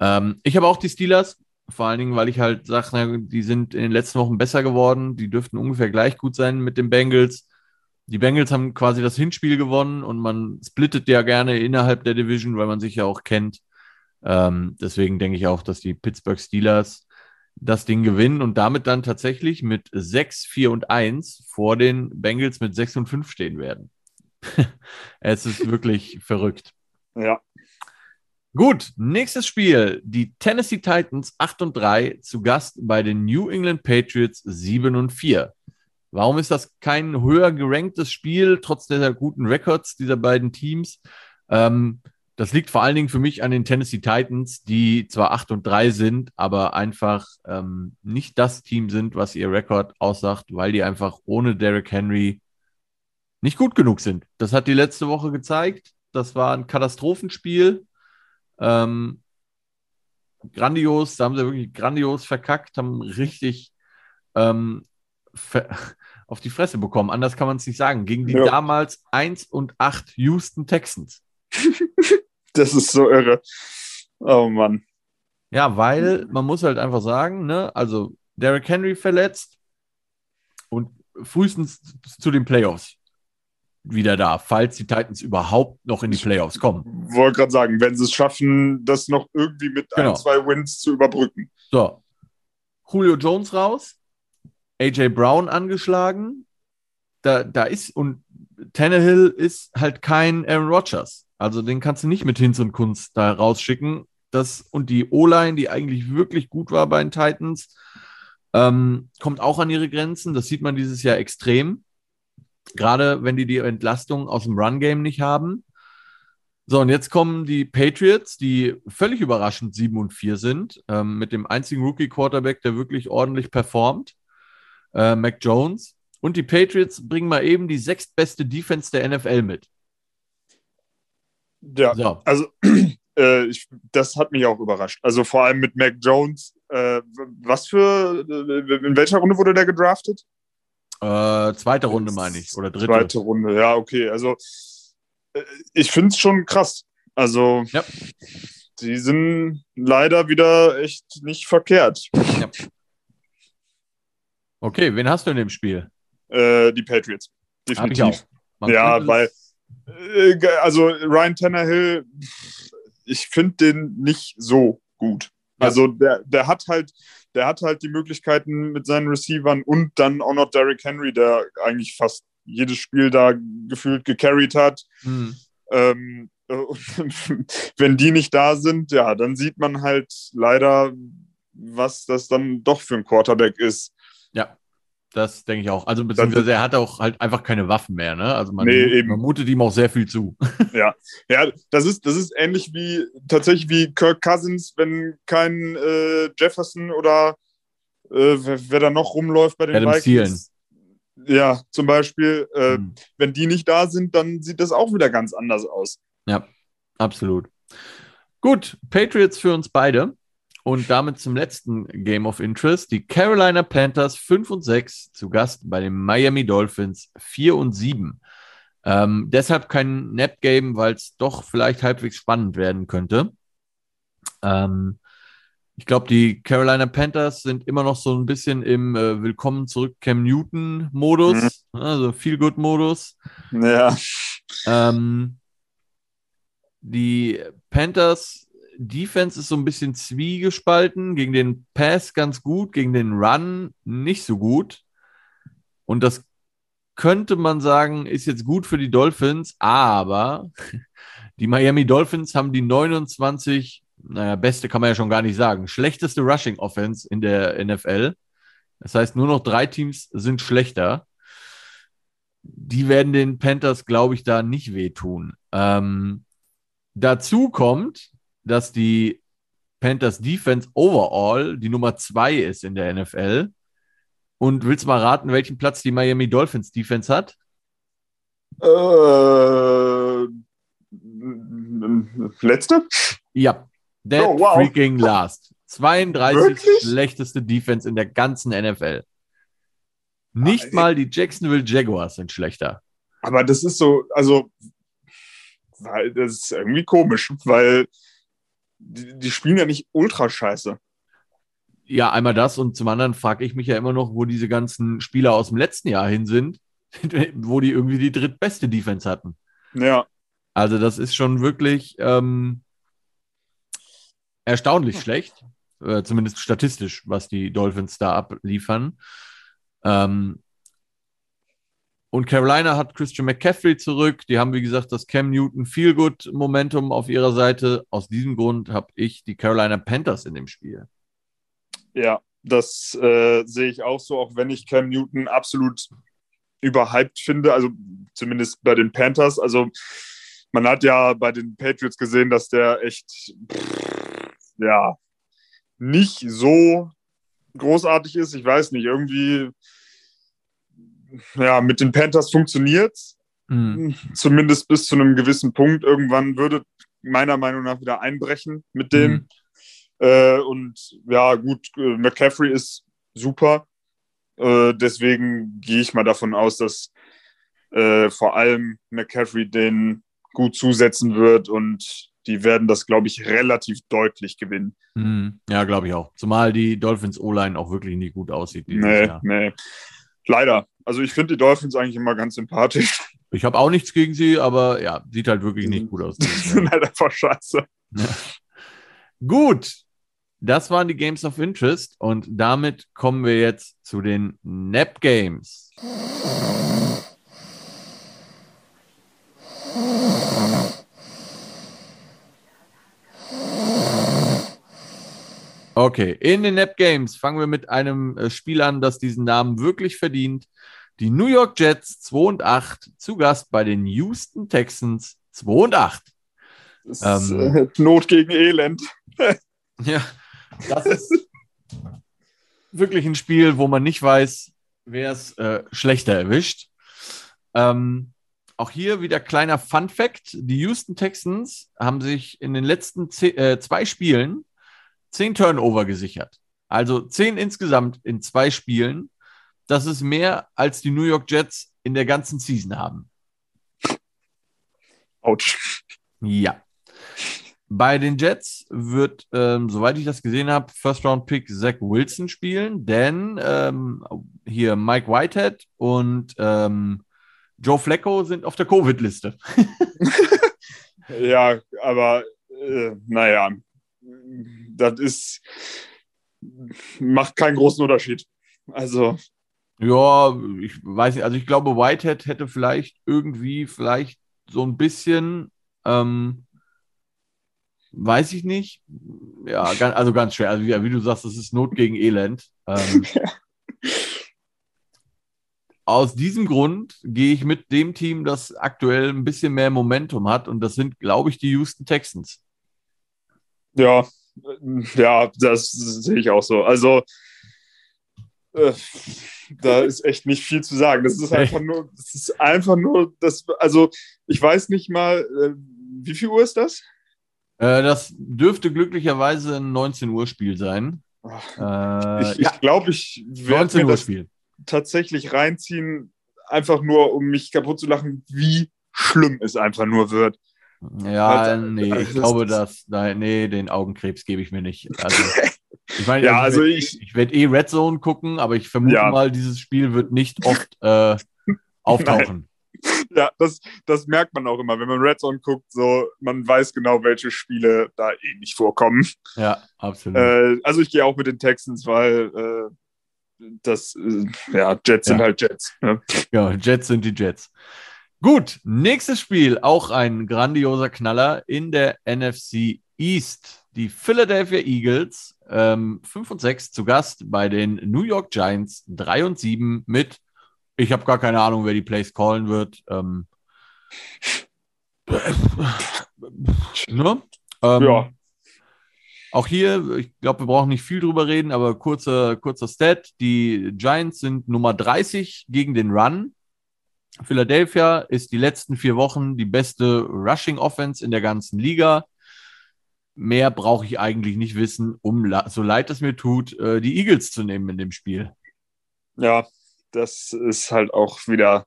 Ähm, ich habe auch die Steelers, vor allen Dingen, weil ich halt sage, die sind in den letzten Wochen besser geworden. Die dürften ungefähr gleich gut sein mit den Bengals. Die Bengals haben quasi das Hinspiel gewonnen und man splittet ja gerne innerhalb der Division, weil man sich ja auch kennt. Ähm, deswegen denke ich auch, dass die Pittsburgh Steelers das Ding gewinnen und damit dann tatsächlich mit sechs, vier und eins vor den Bengals mit sechs und fünf stehen werden. Es ist wirklich verrückt. Ja. Gut, nächstes Spiel. Die Tennessee Titans acht und drei zu Gast bei den New England Patriots sieben und vier. Warum ist das kein höher geranktes Spiel, trotz dieser guten Records dieser beiden Teams? Ähm, das liegt vor allen Dingen für mich an den Tennessee Titans, die zwar acht und drei sind, aber einfach ähm, nicht das Team sind, was ihr Rekord aussagt, weil die einfach ohne Derrick Henry nicht gut genug sind. Das hat die letzte Woche gezeigt. Das war ein Katastrophenspiel. Ähm, grandios, da haben sie wirklich grandios verkackt, haben richtig ähm, auf die Fresse bekommen. Anders kann man es nicht sagen. Gegen die ja. damals eins und acht Houston Texans. Das ist so irre. Oh Mann. Ja, weil man muss halt einfach sagen, ne, also Derrick Henry verletzt und frühestens zu den Playoffs wieder da, falls die Titans überhaupt noch in die Playoffs kommen. Ich wollte gerade sagen, wenn sie es schaffen, das noch irgendwie mit genau. ein, zwei Wins zu überbrücken. So. Julio Jones raus. A J Brown angeschlagen, da, da ist, und Tannehill ist halt kein Aaron Rodgers. Also den kannst du nicht mit Hinz und Kunst da rausschicken. Das, und die O-Line, die eigentlich wirklich gut war bei den Titans, Ähm, kommt auch an ihre Grenzen, das sieht man dieses Jahr extrem, gerade wenn die die Entlastung aus dem Run-Game nicht haben. So, und jetzt kommen die Patriots, die völlig überraschend sieben und vier sind, ähm, mit dem einzigen Rookie-Quarterback, der wirklich ordentlich performt, äh, Mac Jones. Und die Patriots bringen mal eben die sechstbeste Defense der N F L mit. Ja, so. also äh, ich, das hat mich auch überrascht. Also vor allem mit Mac Jones. Äh, was für, in welcher Runde wurde der gedraftet? Äh, zweite Runde meine ich, oder dritte. Zweite Runde, ja, okay. Also ich finde es schon krass. Also, ja. Die sind leider wieder echt nicht verkehrt. Ja. Okay, wen hast du in dem Spiel? Äh, die Patriots. Definitiv. Ja, weil, äh, also Ryan Tannehill, ich finde den nicht so gut. Ja. Also, der, der hat halt. Der hat halt die Möglichkeiten mit seinen Receivern und dann auch noch Derrick Henry, der eigentlich fast jedes Spiel da gefühlt gecarried hat. Hm. Ähm, und wenn die nicht da sind, ja, dann sieht man halt leider, was das dann doch für ein Quarterback ist. Ja, das denke ich auch. Also beziehungsweise das, er hat auch halt einfach keine Waffen mehr, ne? Also man, nee, eben. Man mutet ihm auch sehr viel zu. Ja, ja, das ist, das ist ähnlich wie tatsächlich wie Kirk Cousins, wenn kein äh, Jefferson oder äh, wer, wer da noch rumläuft bei den Adam Vikings. Thielen. Ja, zum Beispiel, äh, hm. wenn die nicht da sind, dann sieht das auch wieder ganz anders aus. Ja, absolut. Gut, Patriots für uns beide. Und damit zum letzten Game of Interest. Die Carolina Panthers fünf und sechs zu Gast bei den Miami Dolphins vier und sieben. Ähm, deshalb kein Nap-Game, weil es doch vielleicht halbwegs spannend werden könnte. Ähm, ich glaube, die Carolina Panthers sind immer noch so ein bisschen im äh, Willkommen zurück Cam Newton-Modus, mhm. also Feel-Good-Modus. Ja. Ähm, die Panthers Defense ist so ein bisschen zwiegespalten, gegen den Pass ganz gut, gegen den Run nicht so gut. Und das könnte man sagen, ist jetzt gut für die Dolphins, aber die Miami Dolphins haben die neunundzwanzig, naja, beste kann man ja schon gar nicht sagen, schlechteste Rushing Offense in der N F L. Das heißt, nur noch drei Teams sind schlechter. Die werden den Panthers, glaube ich, da nicht wehtun. Ähm, dazu kommt, dass die Panthers Defense overall die Nummer zwei ist in der N F L. Und willst du mal raten, welchen Platz die Miami Dolphins Defense hat? Äh, letzte? Ja, that oh, wow. freaking last. zweiunddreißig Wirklich? Schlechteste Defense in der ganzen N F L. Nicht ah, mal die Jacksonville Jaguars sind schlechter. Aber das ist so, also das ist irgendwie komisch, weil Die, die spielen ja nicht ultra scheiße. Ja, einmal das und zum anderen frage ich mich ja immer noch, wo diese ganzen Spieler aus dem letzten Jahr hin sind, wo die irgendwie die drittbeste Defense hatten. Ja. Also das ist schon wirklich ähm, erstaunlich hm. schlecht, äh, zumindest statistisch, was die Dolphins da abliefern. Ähm, und Carolina hat Christian McCaffrey zurück. Die haben, wie gesagt, das Cam Newton Feel-Good-Momentum auf ihrer Seite. Aus diesem Grund habe ich die Carolina Panthers in dem Spiel. Ja, das äh, sehe ich auch so, auch wenn ich Cam Newton absolut überhyped finde, also zumindest bei den Panthers. Also man hat ja bei den Patriots gesehen, dass der echt pff, ja nicht so großartig ist. Ich weiß nicht, irgendwie... Ja, mit den Panthers funktioniert es, mhm. zumindest bis zu einem gewissen Punkt. Irgendwann würde meiner Meinung nach wieder einbrechen mit dem. Mhm. Äh, und ja, gut, McCaffrey ist super. Äh, deswegen gehe ich mal davon aus, dass äh, vor allem McCaffrey den gut zusetzen wird und die werden das, glaube ich, relativ deutlich gewinnen. Mhm. Ja, glaube ich auch. Zumal die Dolphins O-Line auch wirklich nicht gut aussieht. Nee, Jahr. nee. Leider. Also ich finde die Dolphins eigentlich immer ganz sympathisch. Ich habe auch nichts gegen sie, aber ja, sieht halt wirklich nicht gut aus. Die sind halt einfach scheiße. Ja. Gut, das waren die Games of Interest und damit kommen wir jetzt zu den Nap Games. Okay, in den Nap Games fangen wir mit einem Spiel an, das diesen Namen wirklich verdient. Die New York Jets zwei und acht, zu Gast bei den Houston Texans zwei und acht. Das ähm, ist äh, Not gegen Elend. Ja, das ist wirklich ein Spiel, wo man nicht weiß, wer es äh, schlechter erwischt. Ähm, auch hier wieder kleiner Fun Fact. Die Houston Texans haben sich in den letzten zehn, äh, zwei Spielen zehn Turnover gesichert. Also zehn insgesamt in zwei Spielen. Das ist mehr, als die New York Jets in der ganzen Season haben. Autsch. Ja. Bei den Jets wird, ähm, soweit ich das gesehen habe, First-Round-Pick Zach Wilson spielen, denn ähm, hier Mike Whitehead und ähm, Joe Flacco sind auf der Covid-Liste. Ja, aber äh, naja, das ist, macht keinen großen Unterschied. Also. Ja, ich weiß nicht, also ich glaube, Whitehead hätte vielleicht irgendwie, vielleicht so ein bisschen, ähm, weiß ich nicht, ja, also ganz schwer, also wie, wie du sagst, das ist Not gegen Elend. Ähm, ja. Aus diesem Grund gehe ich mit dem Team, das aktuell ein bisschen mehr Momentum hat, und das sind, glaube ich, die Houston Texans. Ja, ja, das sehe ich auch so, also da ist echt nicht viel zu sagen. Das ist einfach nur, das ist einfach nur, das, also ich weiß nicht mal, wie viel Uhr ist das? Äh, das dürfte glücklicherweise ein neunzehn Uhr Spiel sein. Äh, ich ich ja. glaube, ich werde mir das Spiel tatsächlich reinziehen, einfach nur, um mich kaputt zu lachen, wie schlimm es einfach nur wird. Ja, also, nee, also ich das glaube, dass, nein, nee, den Augenkrebs gebe ich mir nicht. Also, ich meine, ja, also ich, ich, ich werde eh Red Zone gucken, aber ich vermute ja. mal, dieses Spiel wird nicht oft äh, auftauchen. Nein. Ja, das, das merkt man auch immer, wenn man Red Zone guckt, so, man weiß genau, welche Spiele da eh nicht vorkommen. Ja, absolut. Äh, also ich gehe auch mit den Texans, weil äh, das, äh, ja, Jets ja. sind halt Jets. Ne? Ja, Jets sind die Jets. Gut, nächstes Spiel, auch ein grandioser Knaller in der N F C East. Die Philadelphia Eagles ähm, fünf und sechs zu Gast bei den New York Giants drei und sieben mit, ich habe gar keine Ahnung, wer die Plays callen wird. Ähm, ne? ähm, ja. Auch hier, ich glaube, wir brauchen nicht viel drüber reden, aber kurzer, kurzer Stat. Die Giants sind Nummer dreißig gegen den Run. Philadelphia ist die letzten vier Wochen die beste Rushing-Offense in der ganzen Liga. Mehr brauche ich eigentlich nicht wissen, um, so leid es mir tut, die Eagles zu nehmen in dem Spiel. Ja, das ist halt auch wieder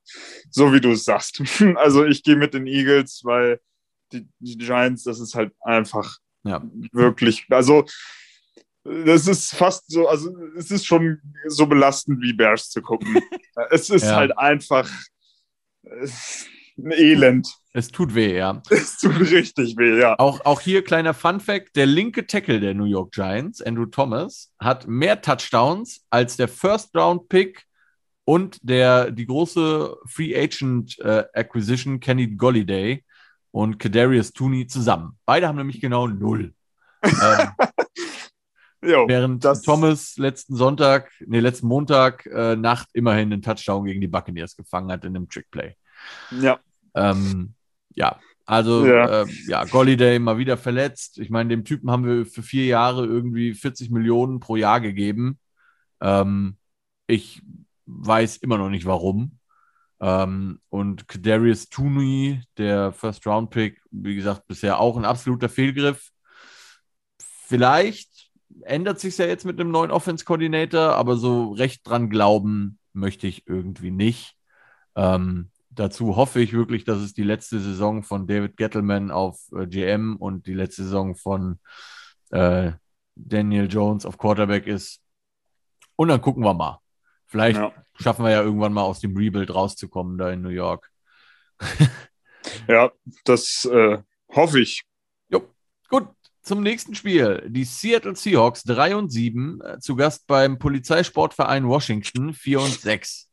so, wie du es sagst. Also ich gehe mit den Eagles, weil die, die Giants, das ist halt einfach ja. wirklich, also das ist fast so, also es ist schon so belastend wie Bears zu gucken. Es ist ja. halt einfach ein Elend. Es tut weh, ja. Es tut richtig weh, ja. Auch, auch hier kleiner Funfact, der linke Tackle der New York Giants, Andrew Thomas, hat mehr Touchdowns als der First-Round-Pick und der, die große Free-Agent-Acquisition äh, Kenny Golladay und Kadarius Toney zusammen. Beide haben nämlich genau null. ähm, jo, während Thomas letzten Sonntag, nee, letzten Montag äh, Nacht immerhin einen Touchdown gegen die Buccaneers gefangen hat in einem Trickplay. Ja. Ähm, ja, also ja. Äh, ja, Golladay mal wieder verletzt. Ich meine, dem Typen haben wir für vier Jahre irgendwie vierzig Millionen pro Jahr gegeben. Ähm, ich weiß immer noch nicht, warum. Ähm, und Kadarius Toney, der First-Round-Pick, wie gesagt, bisher auch ein absoluter Fehlgriff. Vielleicht ändert sich ja jetzt mit dem neuen Offense-Coordinator, aber so recht dran glauben möchte ich irgendwie nicht. Ähm, Dazu hoffe ich wirklich, dass es die letzte Saison von David Gettleman auf äh, G M und die letzte Saison von äh, Daniel Jones auf Quarterback ist. Und dann gucken wir mal. Vielleicht ja. schaffen wir ja irgendwann mal aus dem Rebuild rauszukommen da in New York. Ja, das äh, hoffe ich. Jo. Gut, zum nächsten Spiel. Die Seattle Seahawks drei und sieben, äh, zu Gast beim Polizeisportverein Washington vier und sechs.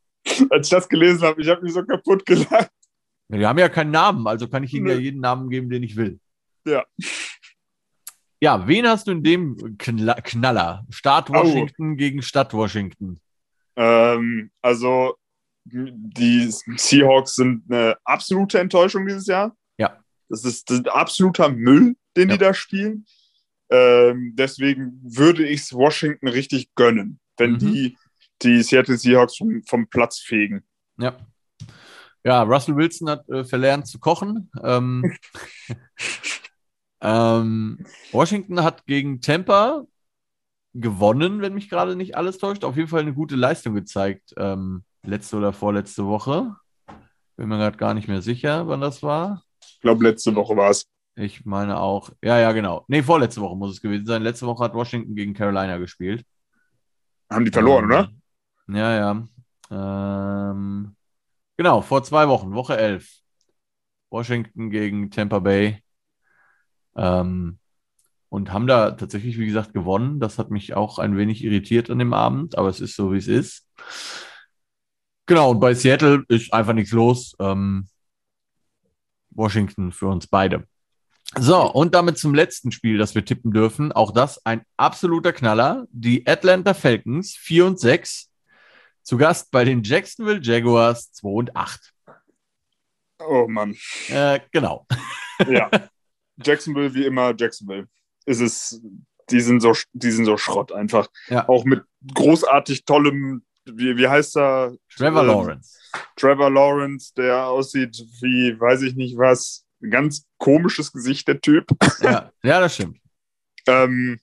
Als ich das gelesen habe, ich habe mich so kaputt gelacht. Ja, die haben ja keinen Namen, also kann ich ihnen nee. ja jeden Namen geben, den ich will. Ja. Ja, wen hast du in dem Knall- Knaller? Staat Washington oh. gegen Stadt Washington. Ähm, also die Seahawks sind eine absolute Enttäuschung dieses Jahr. Ja. Das ist ein absoluter Müll, den ja. die da spielen. Ähm, deswegen würde ich es Washington richtig gönnen, wenn mhm. die, die Seattle Seahawks vom, vom Platz fegen. Ja. Ja, Russell Wilson hat äh, verlernt zu kochen. Ähm, ähm, Washington hat gegen Tampa gewonnen, wenn mich gerade nicht alles täuscht. Auf jeden Fall eine gute Leistung gezeigt. Ähm, letzte oder vorletzte Woche. Bin mir gerade gar nicht mehr sicher, wann das war. Ich glaube, letzte Woche war es. Ich meine auch. Ja, ja, genau. Nee, vorletzte Woche muss es gewesen sein. Letzte Woche hat Washington gegen Carolina gespielt. Haben die verloren, ähm, oder? Ja, ja. Ähm, genau, vor zwei Wochen, Woche elf. Washington gegen Tampa Bay. Ähm, und haben da tatsächlich, wie gesagt, gewonnen. Das hat mich auch ein wenig irritiert an dem Abend, aber es ist so, wie es ist. Genau, und bei Seattle ist einfach nichts los. Ähm, Washington für uns beide. So, und damit zum letzten Spiel, das wir tippen dürfen. Auch das ein absoluter Knaller. Die Atlanta Falcons vier und sechs. Zu Gast bei den Jacksonville Jaguars zwei und acht. Oh Mann. Äh, genau. Ja. Jacksonville, wie immer, Jacksonville. Ist es, die sind so, die sind so Schrott einfach. Ja. Auch mit großartig tollem, wie, wie heißt er? Trevor äh, Lawrence. Trevor Lawrence, der aussieht wie, weiß ich nicht was. Ein ganz komisches Gesicht, der Typ. Ja, ja, das stimmt. ähm,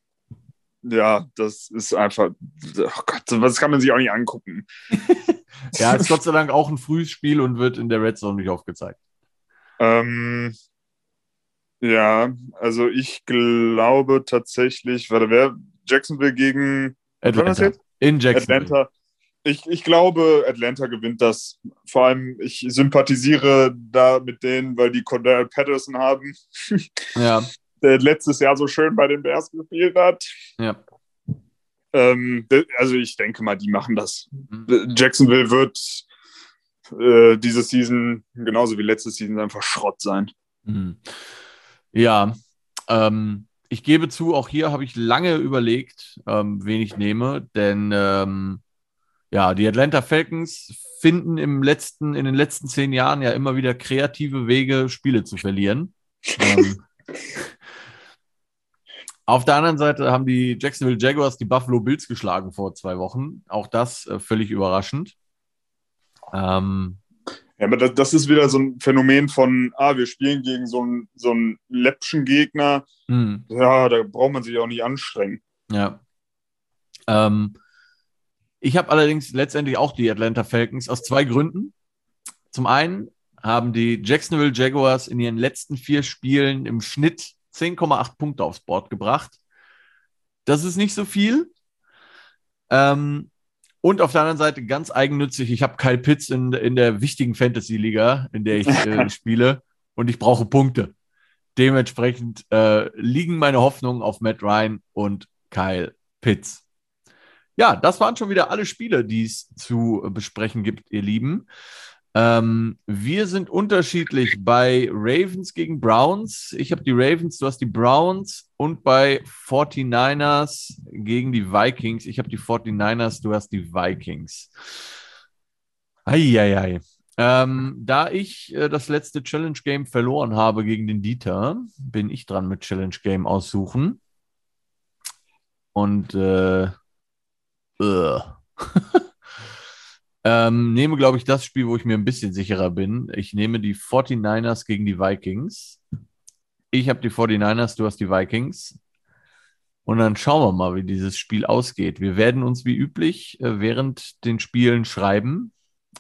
ja, das ist einfach, oh Gott, das kann man sich auch nicht angucken. Ja, ist Gott sei Dank auch ein frühes Spiel und wird in der Red Zone nicht aufgezeigt. Ähm, ja, also ich glaube tatsächlich, warte, wer? Jacksonville gegen Atlanta. In Jacksonville. Atlanta. Ich, ich glaube, Atlanta gewinnt das. Vor allem, ich sympathisiere da mit denen, weil die Cordell Patterson haben, ja. der letztes Jahr so schön bei den Bears gespielt hat. Ja. Ähm, also ich denke mal, die machen das. Mhm. Jacksonville wird äh, diese Season, genauso wie letzte Season, einfach Schrott sein. Mhm. Ja, ähm, ich gebe zu, auch hier habe ich lange überlegt, ähm, wen ich nehme, denn ähm, ja, die Atlanta Falcons finden im letzten, in den letzten zehn Jahren ja immer wieder kreative Wege, Spiele zu verlieren. ähm, auf der anderen Seite haben die Jacksonville Jaguars die Buffalo Bills geschlagen vor zwei Wochen. Auch das äh, völlig überraschend. Ähm, ja, aber das, das ist wieder so ein Phänomen von, ah, wir spielen gegen so einen so einen läppschen Gegner. Mh. Ja, da braucht man sich auch nicht anstrengen. Ja. Ähm, Ich habe allerdings letztendlich auch die Atlanta Falcons aus zwei Gründen. Zum einen haben die Jacksonville Jaguars in ihren letzten vier Spielen im Schnitt zehn Komma acht Punkte aufs Board gebracht. Das ist nicht so viel. Ähm, und auf der anderen Seite ganz eigennützig, ich habe Kyle Pitts in, in der wichtigen Fantasy-Liga, in der ich äh, spiele, und ich brauche Punkte. Dementsprechend äh, liegen meine Hoffnungen auf Matt Ryan und Kyle Pitts. Ja, das waren schon wieder alle Spiele, die es zu besprechen gibt, ihr Lieben. Ähm, wir sind unterschiedlich bei Ravens gegen Browns. Ich habe die Ravens, du hast die Browns. Und bei forty-niners gegen die Vikings. Ich habe die forty-niners, du hast die Vikings. Eieiei. Ähm, da ich äh, das letzte Challenge-Game verloren habe gegen den Dieter, bin ich dran mit Challenge-Game aussuchen. Und äh, ähm, nehme, glaube ich, das Spiel, wo ich mir ein bisschen sicherer bin. Ich nehme die forty-niners gegen die Vikings. Ich habe die forty-niners, du hast die Vikings. Und dann schauen wir mal, wie dieses Spiel ausgeht. Wir werden uns wie üblich äh, während den Spielen schreiben.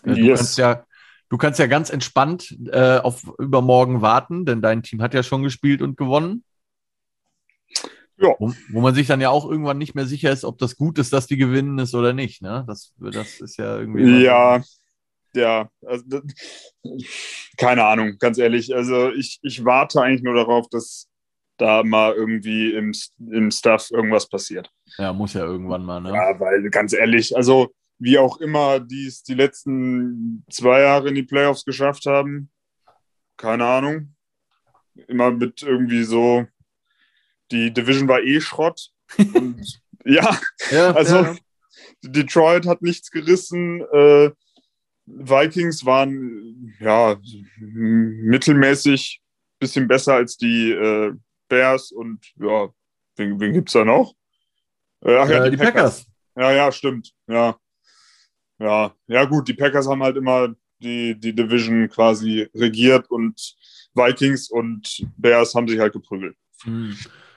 Äh, yes. du, kannst ja, du kannst ja ganz entspannt äh, auf übermorgen warten, denn dein Team hat ja schon gespielt und gewonnen. Ja. Wo, wo man sich dann ja auch irgendwann nicht mehr sicher ist, ob das gut ist, dass die gewinnen ist oder nicht. Ne? Das, das ist ja irgendwie... Ja, ja. Also, das, keine Ahnung, ganz ehrlich. Also ich, ich warte eigentlich nur darauf, dass da mal irgendwie im, im Stuff irgendwas passiert. Ja, muss ja irgendwann mal. Ne? Ja, weil ganz ehrlich, also wie auch immer die es die letzten zwei Jahre in die Playoffs geschafft haben, keine Ahnung. Immer mit irgendwie so... die Division war eh Schrott. Und ja, ja, also ja. Detroit hat nichts gerissen. Äh, Vikings waren ja mittelmäßig ein bisschen besser als die äh, Bears und ja, wen, wen gibt's da noch? Äh, ach, ja, äh, die, die Packers. Packers. Ja, ja, stimmt. Ja. Ja, ja gut, die Packers haben halt immer die, die Division quasi regiert und Vikings und Bears haben sich halt geprügelt. Hm.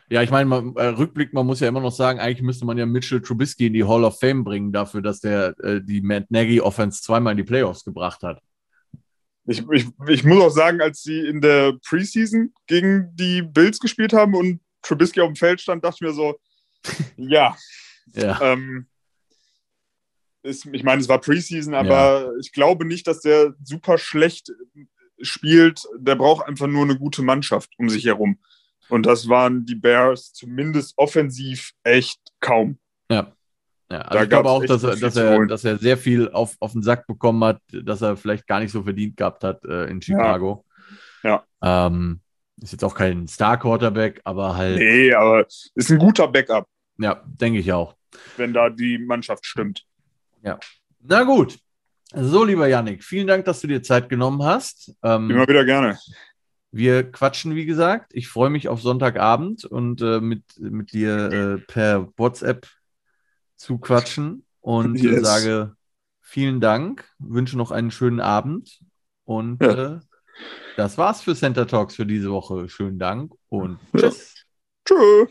Ja, ich meine, man, Rückblick, man muss ja immer noch sagen, eigentlich müsste man ja Mitchell Trubisky in die Hall of Fame bringen dafür, dass der äh, die Matt Nagy Offense zweimal in die Playoffs gebracht hat. Ich, ich, ich muss auch sagen, als sie in der Preseason gegen die Bills gespielt haben und Trubisky auf dem Feld stand, dachte ich mir so, ja, ja. Ähm, ist, ich meine, es war Preseason, aber ja. Ich glaube nicht, dass der super schlecht spielt. Der braucht einfach nur eine gute Mannschaft um sich herum. Und das waren die Bears zumindest offensiv echt kaum. Ja, ja. Also da ich glaube auch, dass er, dass, er, dass er sehr viel auf, auf den Sack bekommen hat, dass er vielleicht gar nicht so verdient gehabt hat äh, in Chicago. Ja. ja. Ähm, ist jetzt auch kein Star-Quarterback, aber halt... Nee, aber ist ein guter Backup. Ja, denke ich auch. Wenn da die Mannschaft stimmt. Ja, na gut. So, lieber Yannick, vielen Dank, dass du dir Zeit genommen hast. Ähm, Immer wieder gerne. Wir quatschen, wie gesagt. Ich freue mich auf Sonntagabend und äh, mit, mit dir äh, per WhatsApp zu quatschen. Und yes. äh, sage vielen Dank, wünsche noch einen schönen Abend. Und ja. äh, das war's für Center Talks für diese Woche. Schönen Dank und tschüss. Ja. Tschüss.